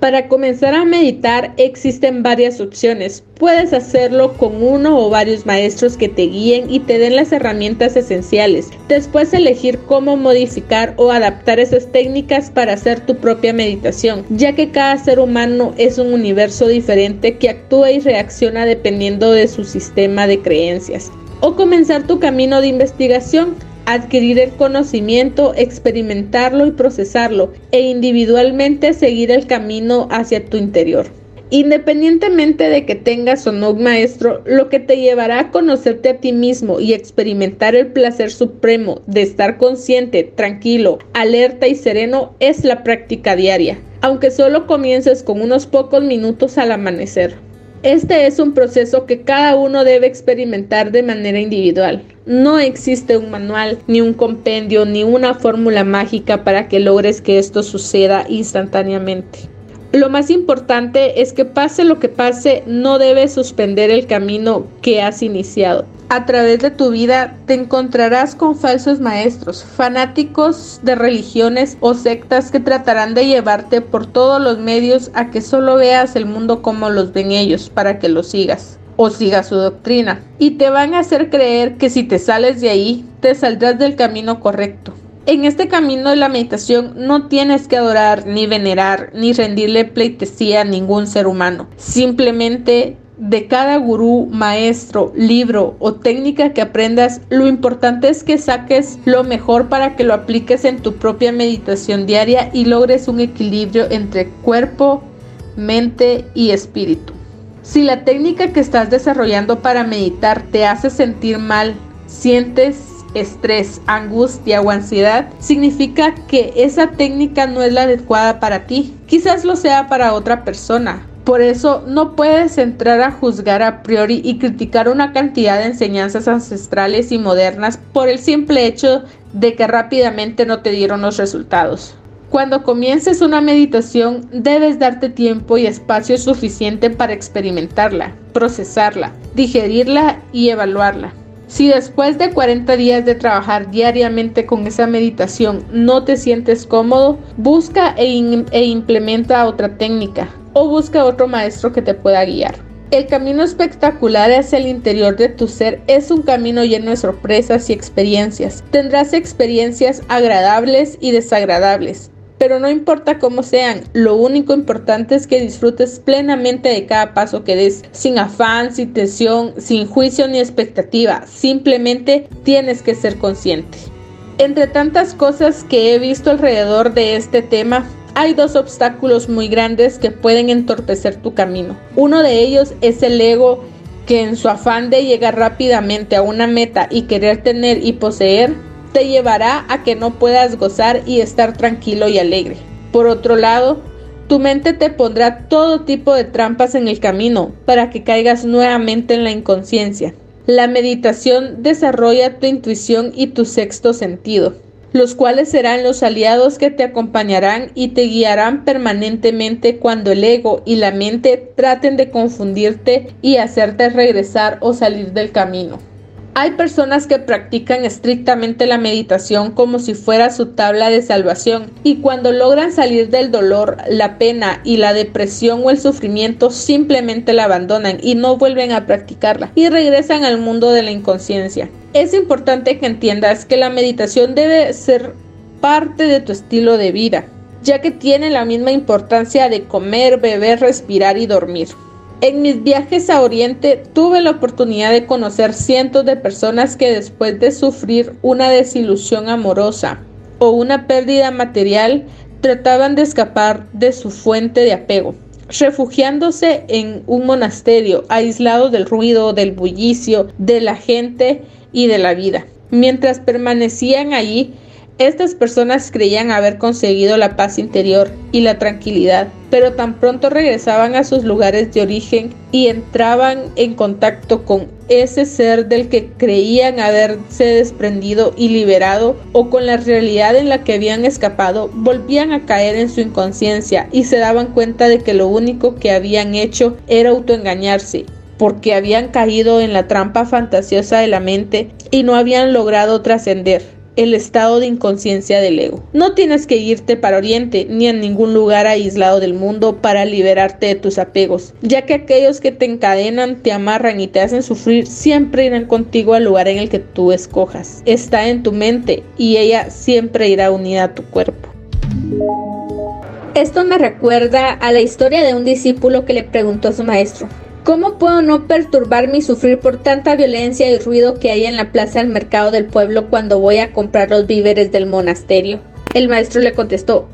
Para comenzar a meditar existen varias opciones. Puedes hacerlo con uno o varios maestros que te guíen y te den las herramientas esenciales. Después elegir cómo modificar o adaptar esas técnicas para hacer tu propia meditación, ya que cada ser humano es un universo diferente que actúa y reacciona dependiendo de su sistema de creencias. O comenzar tu camino de investigación. Adquirir el conocimiento, experimentarlo y procesarlo, e individualmente seguir el camino hacia tu interior. Independientemente de que tengas o no un maestro, lo que te llevará a conocerte a ti mismo y experimentar el placer supremo de estar consciente, tranquilo, alerta y sereno es la práctica diaria, aunque solo comiences con unos pocos minutos al amanecer. Este es un proceso que cada uno debe experimentar de manera individual. No existe un manual, ni un compendio, ni una fórmula mágica para que logres que esto suceda instantáneamente. Lo más importante es que pase lo que pase, no debes suspender el camino que has iniciado. A través de tu vida te encontrarás con falsos maestros, fanáticos de religiones o sectas que tratarán de llevarte por todos los medios a que solo veas el mundo como los ven ellos para que lo sigas o sigas su doctrina. Y te van a hacer creer que si te sales de ahí, te saldrás del camino correcto. En este camino de la meditación no tienes que adorar, ni venerar, ni rendirle pleitesía a ningún ser humano. Simplemente de cada gurú, maestro, libro o técnica que aprendas, lo importante es que saques lo mejor para que lo apliques en tu propia meditación diaria y logres un equilibrio entre cuerpo, mente y espíritu. Si la técnica que estás desarrollando para meditar te hace sentir mal, sientes estrés, angustia o ansiedad, significa que esa técnica no es la adecuada para ti. Quizás lo sea para otra persona. Por eso no puedes entrar a juzgar a priori y criticar una cantidad de enseñanzas ancestrales y modernas por el simple hecho de que rápidamente no te dieron los resultados. Cuando comiences una meditación, debes darte tiempo y espacio suficiente para experimentarla, procesarla, digerirla y evaluarla. Si después de 40 días de trabajar diariamente con esa meditación no te sientes cómodo, busca e implementa otra técnica o busca otro maestro que te pueda guiar. El camino espectacular hacia el interior de tu ser es un camino lleno de sorpresas y experiencias. Tendrás experiencias agradables y desagradables, pero no importa cómo sean, lo único importante es que disfrutes plenamente de cada paso que des, sin afán, sin tensión, sin juicio ni expectativa, simplemente tienes que ser consciente. Entre tantas cosas que he visto alrededor de este tema, hay dos obstáculos muy grandes que pueden entorpecer tu camino. Uno de ellos es el ego, que en su afán de llegar rápidamente a una meta y querer tener y poseer, te llevará a que no puedas gozar y estar tranquilo y alegre. Por otro lado, tu mente te pondrá todo tipo de trampas en el camino para que caigas nuevamente en la inconsciencia. La meditación desarrolla tu intuición y tu sexto sentido, los cuales serán los aliados que te acompañarán y te guiarán permanentemente cuando el ego y la mente traten de confundirte y hacerte regresar o salir del camino. Hay personas que practican estrictamente la meditación como si fuera su tabla de salvación, y cuando logran salir del dolor, la pena y la depresión o el sufrimiento, simplemente la abandonan y no vuelven a practicarla y regresan al mundo de la inconsciencia. Es importante que entiendas que la meditación debe ser parte de tu estilo de vida, ya que tiene la misma importancia de comer, beber, respirar y dormir. En mis viajes a Oriente tuve la oportunidad de conocer cientos de personas que después de sufrir una desilusión amorosa o una pérdida material trataban de escapar de su fuente de apego, refugiándose en un monasterio aislado del ruido, del bullicio, de la gente y de la vida. Mientras permanecían allí, estas personas creían haber conseguido la paz interior y la tranquilidad, pero tan pronto regresaban a sus lugares de origen y entraban en contacto con ese ser del que creían haberse desprendido y liberado, o con la realidad en la que habían escapado, volvían a caer en su inconsciencia y se daban cuenta de que lo único que habían hecho era autoengañarse, porque habían caído en la trampa fantasiosa de la mente y no habían logrado trascender el estado de inconsciencia del ego. No tienes que irte para Oriente ni a ningún lugar aislado del mundo para liberarte de tus apegos, ya que aquellos que te encadenan, te amarran y te hacen sufrir siempre irán contigo al lugar en el que tú escojas. Está en tu mente y ella siempre irá unida a tu cuerpo. Esto me recuerda a la historia de un discípulo que le preguntó a su maestro: ¿cómo puedo no perturbarme y sufrir por tanta violencia y ruido que hay en la plaza del mercado del pueblo cuando voy a comprar los víveres del monasterio? El maestro le contestó: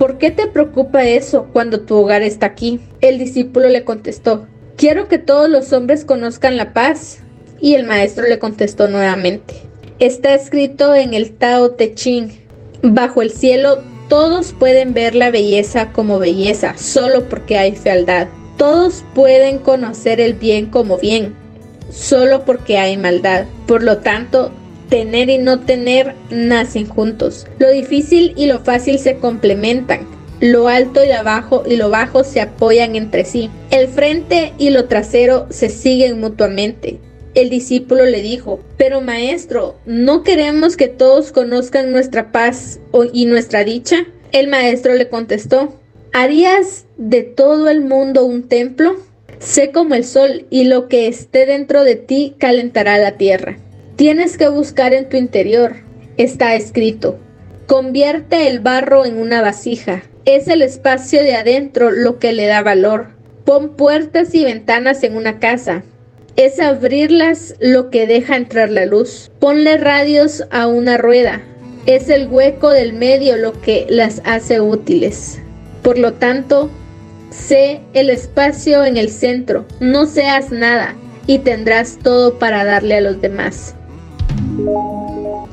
¿por qué te preocupa eso cuando tu hogar está aquí? El discípulo le contestó, quiero que todos los hombres conozcan la paz. Y el maestro le contestó nuevamente, está escrito en el Tao Te Ching, bajo el cielo todos pueden ver la belleza como belleza, solo porque hay fealdad. Todos pueden conocer el bien como bien, solo porque hay maldad. Por lo tanto, tener y no tener nacen juntos. Lo difícil y lo fácil se complementan. Lo alto y lo bajo se apoyan entre sí. El frente y lo trasero se siguen mutuamente. El discípulo le dijo, pero maestro, ¿no queremos que todos conozcan nuestra paz y nuestra dicha? El maestro le contestó, ¿harías de todo el mundo un templo? Sé como el sol y lo que esté dentro de ti calentará la tierra. Tienes que buscar en tu interior, está escrito, convierte el barro en una vasija, es el espacio de adentro lo que le da valor, pon puertas y ventanas en una casa, es abrirlas lo que deja entrar la luz, ponle radios a una rueda, es el hueco del medio lo que las hace útiles, por lo tanto, sé el espacio en el centro, no seas nada y tendrás todo para darle a los demás.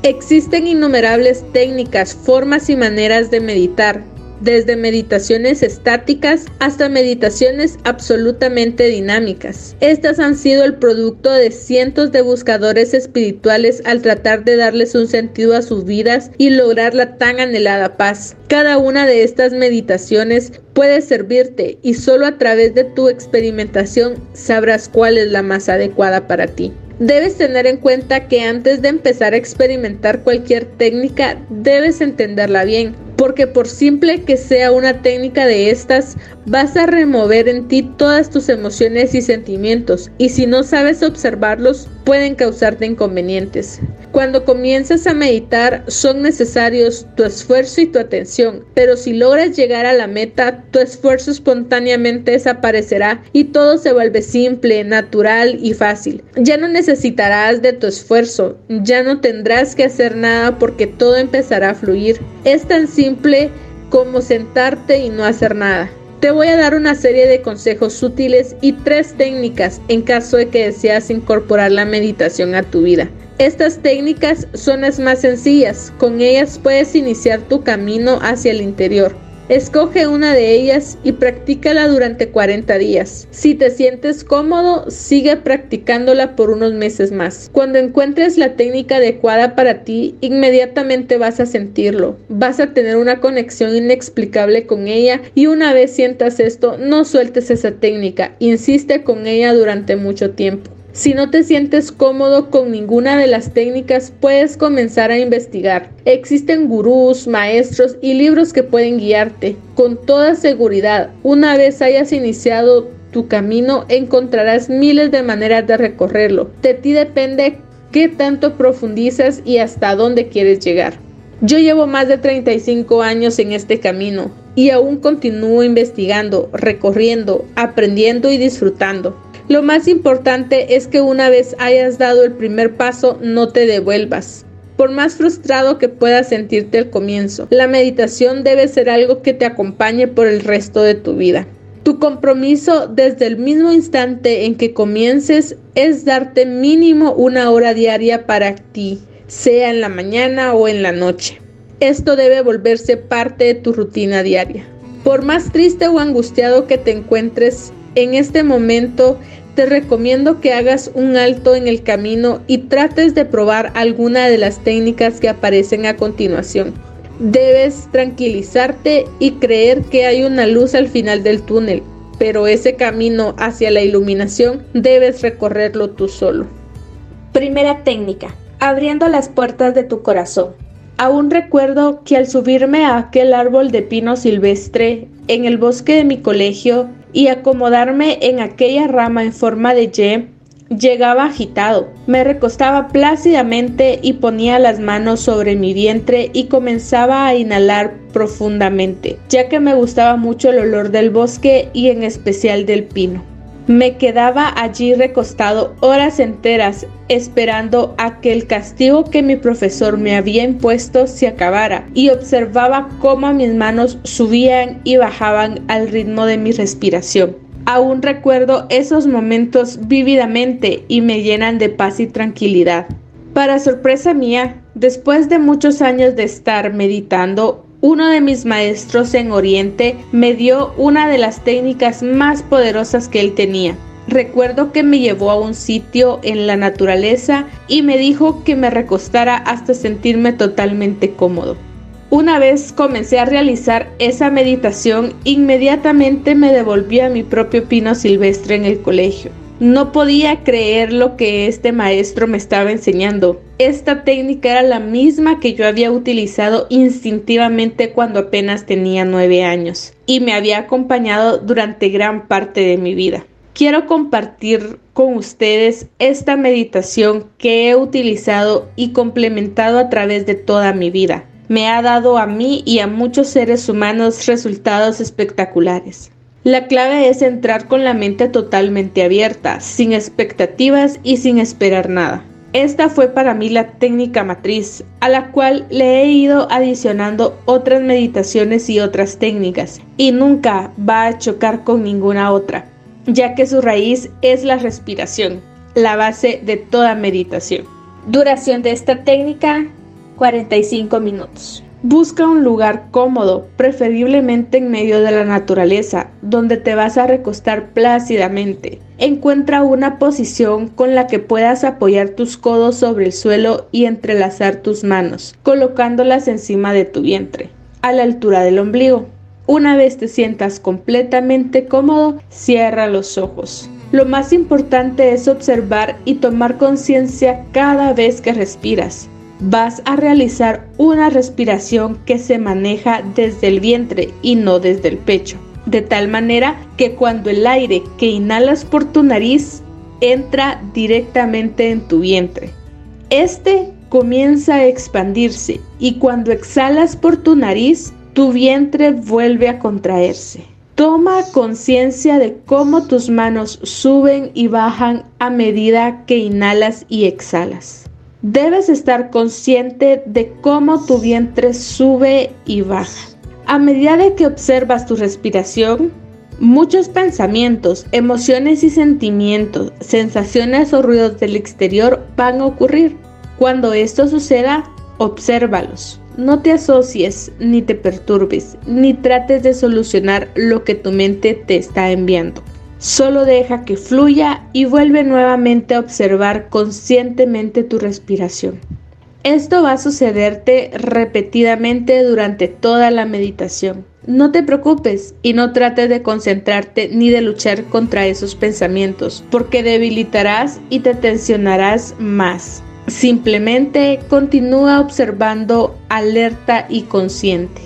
Existen innumerables técnicas, formas y maneras de meditar, desde meditaciones estáticas hasta meditaciones absolutamente dinámicas. Estas han sido el producto de cientos de buscadores espirituales al tratar de darles un sentido a sus vidas y lograr la tan anhelada paz. Cada una de estas meditaciones puede servirte y solo a través de tu experimentación sabrás cuál es la más adecuada para ti. Debes tener en cuenta que antes de empezar a experimentar cualquier técnica, debes entenderla bien, porque por simple que sea una técnica de estas, vas a remover en ti todas tus emociones y sentimientos, y si no sabes observarlos, pueden causarte inconvenientes. Cuando comienzas a meditar, son necesarios tu esfuerzo y tu atención, pero si logras llegar a la meta, tu esfuerzo espontáneamente desaparecerá y todo se vuelve simple, natural y fácil. Ya no necesitarás de tu esfuerzo, ya no tendrás que hacer nada porque todo empezará a fluir. Es tan simple como sentarte y no hacer nada. Te voy a dar una serie de consejos útiles y 3 técnicas en caso de que deseas incorporar la meditación a tu vida. Estas técnicas son las más sencillas, con ellas puedes iniciar tu camino hacia el interior. Escoge una de ellas y practícala durante 40 días. Si te sientes cómodo, sigue practicándola por unos meses más. Cuando encuentres la técnica adecuada para ti, inmediatamente vas a sentirlo. Vas a tener una conexión inexplicable con ella y una vez sientas esto, no sueltes esa técnica. Insiste con ella durante mucho tiempo. Si no te sientes cómodo con ninguna de las técnicas, puedes comenzar a investigar. Existen gurús, maestros y libros que pueden guiarte. Con toda seguridad, una vez hayas iniciado tu camino, encontrarás miles de maneras de recorrerlo. De ti depende qué tanto profundizas y hasta dónde quieres llegar. Yo llevo más de 35 años en este camino y aún continúo investigando, recorriendo, aprendiendo y disfrutando. Lo más importante es que una vez hayas dado el primer paso, no te devuelvas, por más frustrado que puedas sentirte al comienzo. La meditación debe ser algo que te acompañe por el resto de tu vida. Tu compromiso desde el mismo instante en que comiences es darte mínimo una hora diaria para ti, sea en la mañana o en la noche. Esto debe volverse parte de tu rutina diaria. Por más triste o angustiado que te encuentres, en este momento te recomiendo que hagas un alto en el camino y trates de probar alguna de las técnicas que aparecen a continuación. Debes tranquilizarte y creer que hay una luz al final del túnel, pero ese camino hacia la iluminación debes recorrerlo tú solo. Primera técnica, abriendo las puertas de tu corazón. Aún recuerdo que al subirme a aquel árbol de pino silvestre en el bosque de mi colegio, y acomodarme en aquella rama en forma de Y, llegaba agitado. Me recostaba plácidamente y ponía las manos sobre mi vientre y comenzaba a inhalar profundamente, ya que me gustaba mucho el olor del bosque y en especial del pino. Me quedaba allí recostado horas enteras, esperando a que el castigo que mi profesor me había impuesto se acabara, y observaba cómo mis manos subían y bajaban al ritmo de mi respiración. Aún recuerdo esos momentos vívidamente y me llenan de paz y tranquilidad. Para sorpresa mía, después de muchos años de estar meditando, uno de mis maestros en Oriente me dio una de las técnicas más poderosas que él tenía. Recuerdo que me llevó a un sitio en la naturaleza y me dijo que me recostara hasta sentirme totalmente cómodo. Una vez comencé a realizar esa meditación, inmediatamente me devolví a mi propio pino silvestre en el colegio. No podía creer lo que este maestro me estaba enseñando. Esta técnica era la misma que yo había utilizado instintivamente cuando apenas tenía 9 años y me había acompañado durante gran parte de mi vida. Quiero compartir con ustedes esta meditación que he utilizado y complementado a través de toda mi vida. Me ha dado a mí y a muchos seres humanos resultados espectaculares. La clave es entrar con la mente totalmente abierta, sin expectativas y sin esperar nada. Esta fue para mí la técnica matriz, a la cual le he ido adicionando otras meditaciones y otras técnicas, y nunca va a chocar con ninguna otra, ya que su raíz es la respiración, la base de toda meditación. Duración de esta técnica, 45 minutos. Busca un lugar cómodo, preferiblemente en medio de la naturaleza, donde te vas a recostar plácidamente. Encuentra una posición con la que puedas apoyar tus codos sobre el suelo y entrelazar tus manos, colocándolas encima de tu vientre, a la altura del ombligo. Una vez te sientas completamente cómodo, cierra los ojos. Lo más importante es observar y tomar conciencia cada vez que respiras. Vas a realizar una respiración que se maneja desde el vientre y no desde el pecho, de tal manera que cuando el aire que inhalas por tu nariz entra directamente en tu vientre, este comienza a expandirse, y cuando exhalas por tu nariz, tu vientre vuelve a contraerse. Toma conciencia de cómo tus manos suben y bajan a medida que inhalas y exhalas. Debes estar consciente de cómo tu vientre sube y baja. A medida de que observas tu respiración, muchos pensamientos, emociones y sentimientos, sensaciones o ruidos del exterior van a ocurrir. Cuando esto suceda, obsérvalos. No te asocies, ni te perturbes, ni trates de solucionar lo que tu mente te está enviando. Solo deja que fluya y vuelve nuevamente a observar conscientemente tu respiración. Esto va a sucederte repetidamente durante toda la meditación. No te preocupes y no trates de concentrarte ni de luchar contra esos pensamientos, porque debilitarás y te tensionarás más. Simplemente continúa observando alerta y consciente.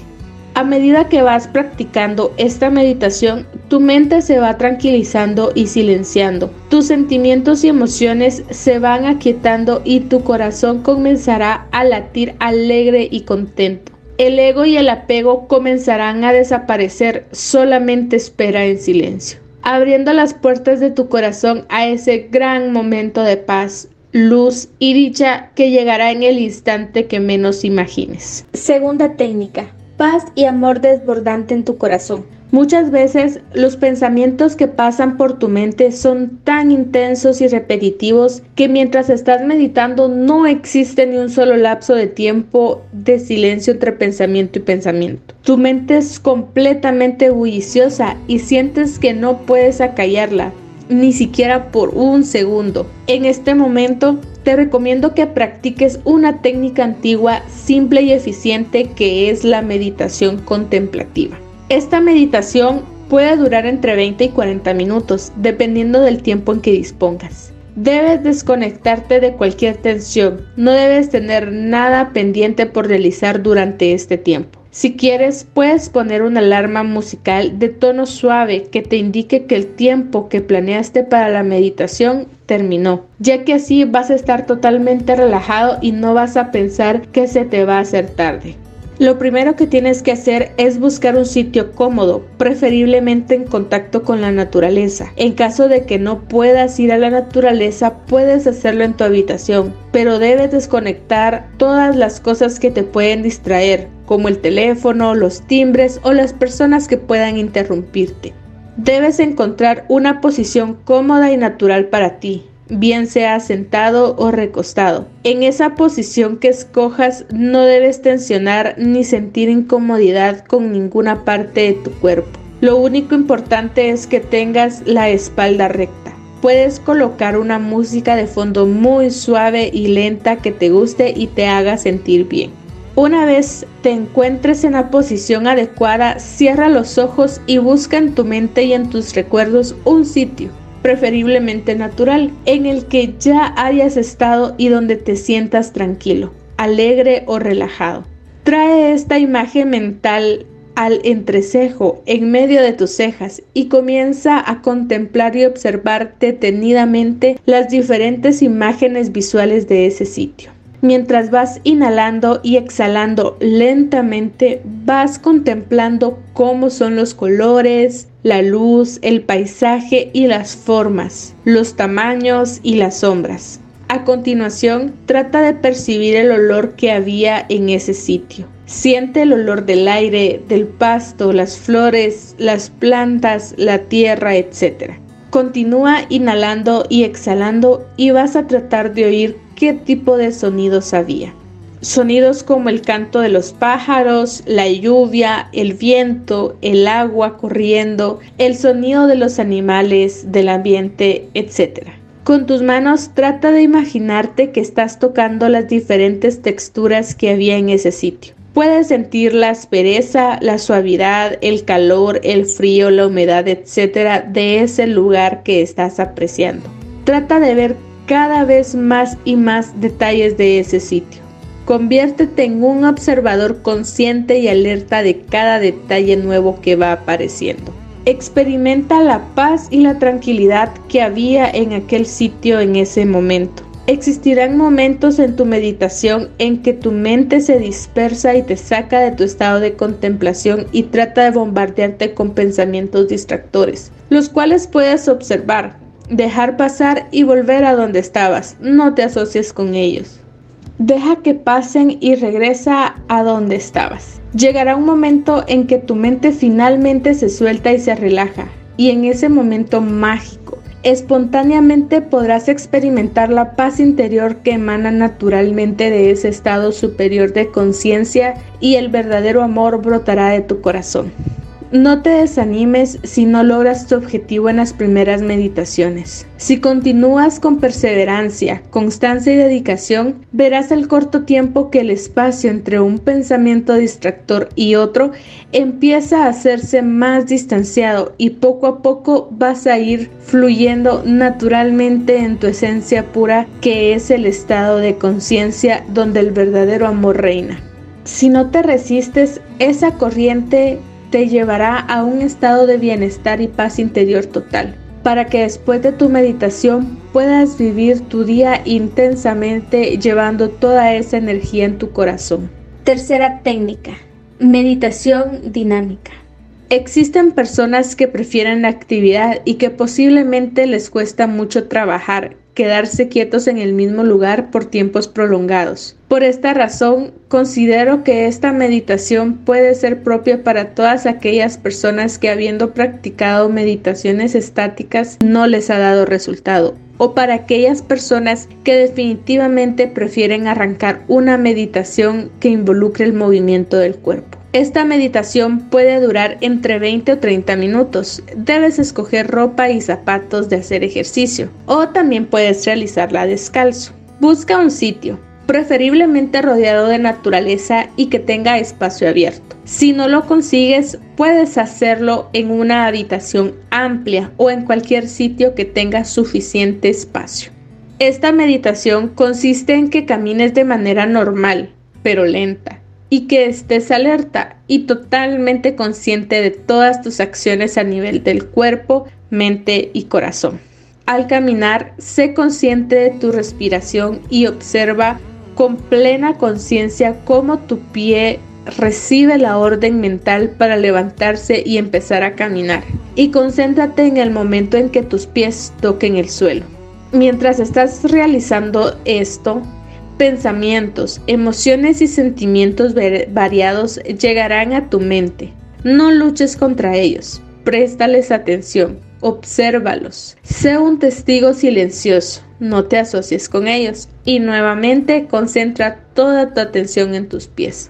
A medida que vas practicando esta meditación, tu mente se va tranquilizando y silenciando. Tus sentimientos y emociones se van aquietando y tu corazón comenzará a latir alegre y contento. El ego y el apego comenzarán a desaparecer, solamente espera en silencio, abriendo las puertas de tu corazón a ese gran momento de paz, luz y dicha que llegará en el instante que menos imagines. Segunda técnica. Paz y amor desbordante en tu corazón. Muchas veces los pensamientos que pasan por tu mente son tan intensos y repetitivos que mientras estás meditando no existe ni un solo lapso de tiempo de silencio entre pensamiento y pensamiento. Tu mente es completamente bulliciosa y sientes que no puedes acallarla, ni siquiera por un segundo. En este momento te recomiendo que practiques una técnica antigua, simple y eficiente, que es la meditación contemplativa. Esta meditación puede durar entre 20 y 40 minutos, dependiendo del tiempo en que dispongas. Debes desconectarte de cualquier tensión, no debes tener nada pendiente por realizar durante este tiempo. Si quieres, puedes poner una alarma musical de tono suave que te indique que el tiempo que planeaste para la meditación terminó, ya que así vas a estar totalmente relajado y no vas a pensar que se te va a hacer tarde. Lo primero que tienes que hacer es buscar un sitio cómodo, preferiblemente en contacto con la naturaleza. En caso de que no puedas ir a la naturaleza, puedes hacerlo en tu habitación, pero debes desconectar todas las cosas que te pueden distraer, como el teléfono, los timbres o las personas que puedan interrumpirte. Debes encontrar una posición cómoda y natural para ti, bien sea sentado o recostado. En esa posición que escojas no debes tensionar ni sentir incomodidad con ninguna parte de tu cuerpo. Lo único importante es que tengas la espalda recta. Puedes colocar una música de fondo muy suave y lenta que te guste y te haga sentir bien. Una vez te encuentres en la posición adecuada, cierra los ojos y busca en tu mente y en tus recuerdos un sitio, preferiblemente natural, en el que ya hayas estado y donde te sientas tranquilo, alegre o relajado. Trae esta imagen mental al entrecejo, en medio de tus cejas, y comienza a contemplar y observar detenidamente las diferentes imágenes visuales de ese sitio. Mientras vas inhalando y exhalando lentamente, vas contemplando cómo son los colores, la luz, el paisaje y las formas, los tamaños y las sombras. A continuación, trata de percibir el olor que había en ese sitio. Siente el olor del aire, del pasto, las flores, las plantas, la tierra, etc. Continúa inhalando y exhalando y vas a tratar de oír qué tipo de sonidos había. Sonidos como el canto de los pájaros, la lluvia, el viento, el agua corriendo, el sonido de los animales, del ambiente, etc. Con tus manos trata de imaginarte que estás tocando las diferentes texturas que había en ese sitio. Puedes sentir la aspereza, la suavidad, el calor, el frío, la humedad, etc. de ese lugar que estás apreciando. Trata de ver cada vez más y más detalles de ese sitio. Conviértete en un observador consciente y alerta de cada detalle nuevo que va apareciendo. Experimenta la paz y la tranquilidad que había en aquel sitio en ese momento. Existirán momentos en tu meditación en que tu mente se dispersa y te saca de tu estado de contemplación y trata de bombardearte con pensamientos distractores, los cuales puedes observar, dejar pasar y volver a donde estabas. No te asocies con ellos. Deja que pasen y regresa a donde estabas. Llegará un momento en que tu mente finalmente se suelta y se relaja, y en ese momento mágico, espontáneamente podrás experimentar la paz interior que emana naturalmente de ese estado superior de conciencia, y el verdadero amor brotará de tu corazón. No te desanimes si no logras tu objetivo en las primeras meditaciones. Si continúas con perseverancia, constancia y dedicación, verás el corto tiempo que el espacio entre un pensamiento distractor y otro empieza a hacerse más distanciado y poco a poco vas a ir fluyendo naturalmente en tu esencia pura, que es el estado de conciencia donde el verdadero amor reina. Si no te resistes, esa corriente te llevará a un estado de bienestar y paz interior total, para que después de tu meditación puedas vivir tu día intensamente llevando toda esa energía en tu corazón. Tercera técnica, meditación dinámica. Existen personas que prefieren la actividad y que posiblemente les cuesta mucho trabajar, quedarse quietos en el mismo lugar por tiempos prolongados. Por esta razón, considero que esta meditación puede ser propia para todas aquellas personas que, habiendo practicado meditaciones estáticas, no les ha dado resultado, o para aquellas personas que definitivamente prefieren arrancar una meditación que involucre el movimiento del cuerpo. Esta meditación puede durar entre 20 o 30 minutos. Debes escoger ropa y zapatos de hacer ejercicio, o también puedes realizarla descalzo. Busca un sitio, preferiblemente rodeado de naturaleza y que tenga espacio abierto. Si no lo consigues, puedes hacerlo en una habitación amplia o en cualquier sitio que tenga suficiente espacio. Esta meditación consiste en que camines de manera normal, pero lenta, y que estés alerta y totalmente consciente de todas tus acciones a nivel del cuerpo, mente y corazón. Al caminar, sé consciente de tu respiración y observa con plena conciencia cómo tu pie Recibe la orden mental para levantarse y empezar a caminar, y concéntrate en el momento en que tus pies toquen el suelo. Mientras estás realizando esto, pensamientos, emociones y sentimientos variados llegarán a tu mente. No luches contra ellos, préstales atención, obsérvalos, sé un testigo silencioso, no te asocies con ellos y nuevamente concentra toda tu atención en tus pies.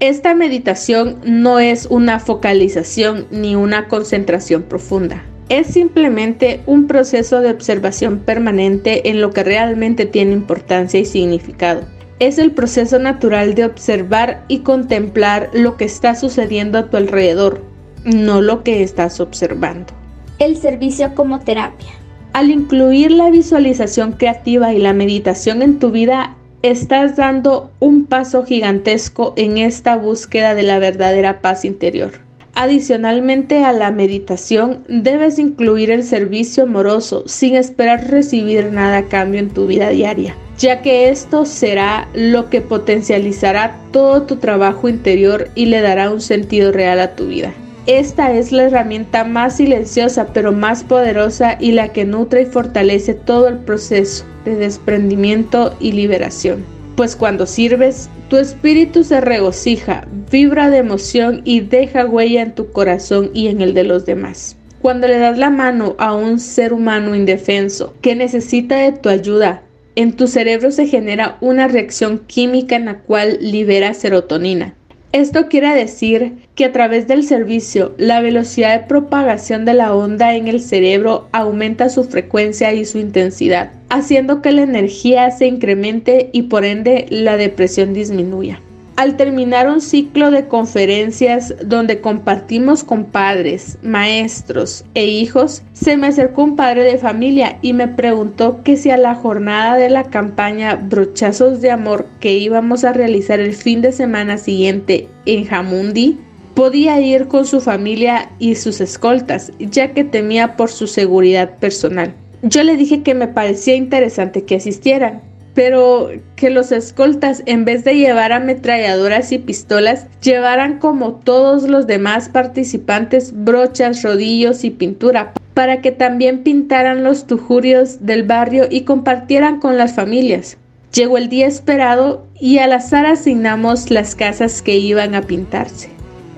Esta meditación no es una focalización ni una concentración profunda. Es simplemente un proceso de observación permanente en lo que realmente tiene importancia y significado. Es el proceso natural de observar y contemplar lo que está sucediendo a tu alrededor, no lo que estás observando. El servicio como terapia. Al incluir la visualización creativa y la meditación en tu vida, estás dando un paso gigantesco en esta búsqueda de la verdadera paz interior. Adicionalmente a la meditación, debes incluir el servicio amoroso sin esperar recibir nada a cambio en tu vida diaria, ya que esto será lo que potencializará todo tu trabajo interior y le dará un sentido real a tu vida. Esta es la herramienta más silenciosa pero más poderosa y la que nutre y fortalece todo el proceso de desprendimiento y liberación. Pues cuando sirves, tu espíritu se regocija, vibra de emoción y deja huella en tu corazón y en el de los demás. Cuando le das la mano a un ser humano indefenso que necesita de tu ayuda, en tu cerebro se genera una reacción química en la cual libera serotonina. Esto quiere decir que a través del servicio, la velocidad de propagación de la onda en el cerebro aumenta su frecuencia y su intensidad, haciendo que la energía se incremente y por ende la depresión disminuya. Al terminar un ciclo de conferencias donde compartimos con padres, maestros e hijos, se me acercó un padre de familia y me preguntó que si a la jornada de la campaña Brochazos de Amor que íbamos a realizar el fin de semana siguiente en Jamundi, podía ir con su familia y sus escoltas, ya que temía por su seguridad personal. Yo le dije que me parecía interesante que asistieran, pero que los escoltas, en vez de llevar ametralladoras y pistolas, llevaran como todos los demás participantes brochas, rodillos y pintura, para que también pintaran los tujurios del barrio y compartieran con las familias. Llegó el día esperado y al azar asignamos las casas que iban a pintarse.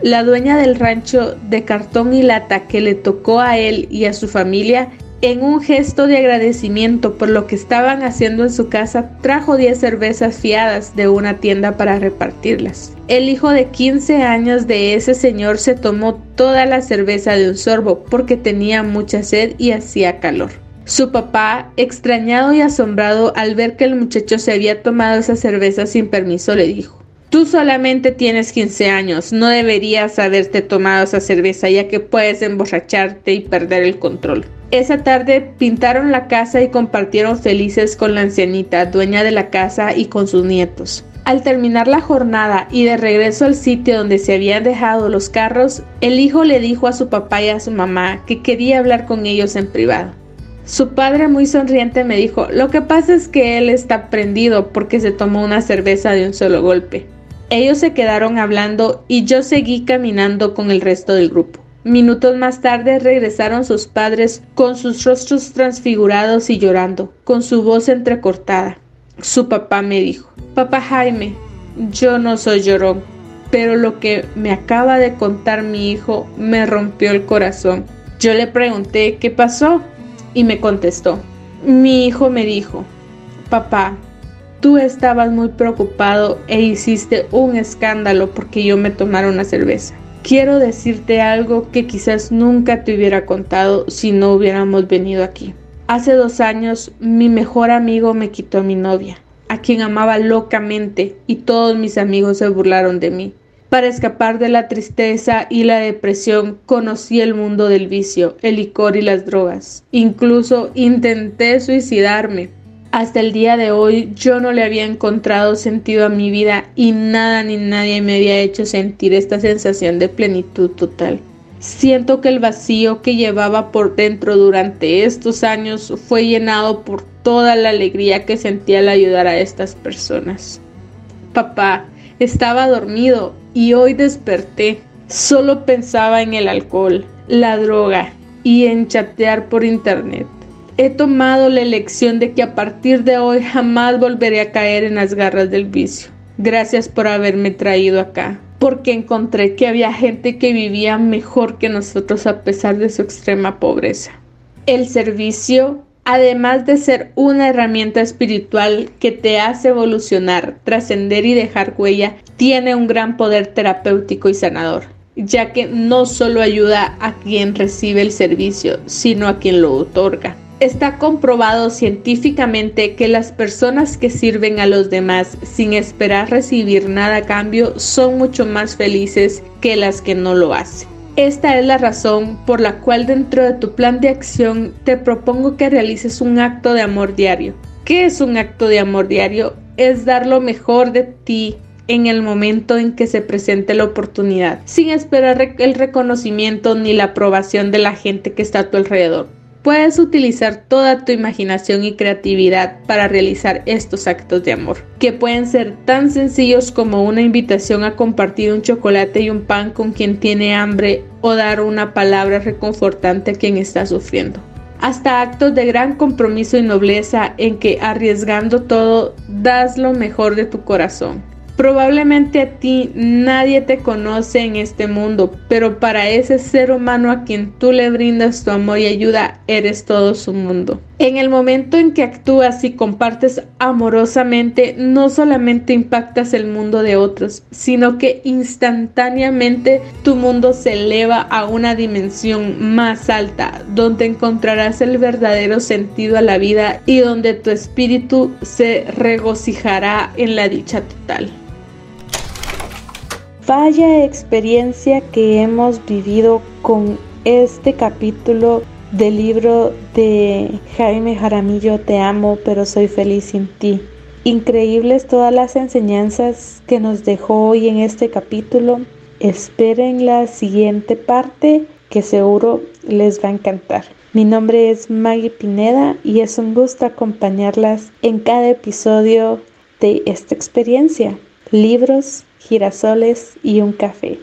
La dueña del rancho de cartón y lata que le tocó a él y a su familia, en un gesto de agradecimiento por lo que estaban haciendo en su casa, trajo 10 cervezas fiadas de una tienda para repartirlas. El hijo de 15 años de ese señor se tomó toda la cerveza de un sorbo porque tenía mucha sed y hacía calor. Su papá, extrañado y asombrado al ver que el muchacho se había tomado esa cerveza sin permiso, le dijo: "Tú solamente tienes 15 años, no deberías haberte tomado esa cerveza ya que puedes emborracharte y perder el control". Esa tarde pintaron la casa y compartieron felices con la ancianita, dueña de la casa, y con sus nietos. Al terminar la jornada y de regreso al sitio donde se habían dejado los carros, el hijo le dijo a su papá y a su mamá que quería hablar con ellos en privado. Su padre, muy sonriente, me dijo: "Lo que pasa es que él está prendido porque se tomó una cerveza de un solo golpe". Ellos se quedaron hablando y yo seguí caminando con el resto del grupo. Minutos más tarde regresaron sus padres con sus rostros transfigurados y llorando, con su voz entrecortada. Su papá me dijo: "Papá Jaime, yo no soy llorón, pero lo que me acaba de contar mi hijo me rompió el corazón". Yo le pregunté qué pasó y me contestó: "Mi hijo me dijo: papá, tú estabas muy preocupado e hiciste un escándalo porque yo me tomara una cerveza. Quiero decirte algo que quizás nunca te hubiera contado si no hubiéramos venido aquí. Hace 2 años, mi mejor amigo me quitó a mi novia, a quien amaba locamente, y todos mis amigos se burlaron de mí. Para escapar de la tristeza y la depresión, conocí el mundo del vicio, el licor y las drogas. Incluso intenté suicidarme. Hasta el día de hoy yo no le había encontrado sentido a mi vida y nada ni nadie me había hecho sentir esta sensación de plenitud total. Siento que el vacío que llevaba por dentro durante estos años fue llenado por toda la alegría que sentí al ayudar a estas personas. Papá, estaba dormido y hoy desperté. Solo pensaba en el alcohol, la droga y en chatear por internet. He tomado la elección de que a partir de hoy jamás volveré a caer en las garras del vicio. Gracias por haberme traído acá, porque encontré que había gente que vivía mejor que nosotros a pesar de su extrema pobreza. El servicio, además de ser una herramienta espiritual que te hace evolucionar, trascender y dejar huella, tiene un gran poder terapéutico y sanador, ya que no solo ayuda a quien recibe el servicio, sino a quien lo otorga. Está comprobado científicamente que las personas que sirven a los demás sin esperar recibir nada a cambio son mucho más felices que las que no lo hacen. Esta es la razón por la cual dentro de tu plan de acción te propongo que realices un acto de amor diario. ¿Qué es un acto de amor diario? Es dar lo mejor de ti en el momento en que se presente la oportunidad, sin esperar el reconocimiento ni la aprobación de la gente que está a tu alrededor. Puedes utilizar toda tu imaginación y creatividad para realizar estos actos de amor, que pueden ser tan sencillos como una invitación a compartir un chocolate y un pan con quien tiene hambre o dar una palabra reconfortante a quien está sufriendo, hasta actos de gran compromiso y nobleza en que, arriesgando todo, das lo mejor de tu corazón. Probablemente a ti nadie te conoce en este mundo, pero para ese ser humano a quien tú le brindas tu amor y ayuda, eres todo su mundo. En el momento en que actúas y compartes amorosamente, no solamente impactas el mundo de otros, sino que instantáneamente tu mundo se eleva a una dimensión más alta, donde encontrarás el verdadero sentido a la vida y donde tu espíritu se regocijará en la dicha total. Vaya experiencia que hemos vivido con este capítulo del libro de Jaime Jaramillo, Te amo, pero soy feliz sin ti. Increíbles todas las enseñanzas que nos dejó hoy en este capítulo. Esperen la siguiente parte que seguro les va a encantar. Mi nombre es Maggie Pineda y es un gusto acompañarlas en cada episodio de esta experiencia. Libros, girasoles y un café.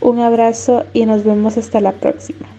Un abrazo y nos vemos hasta la próxima.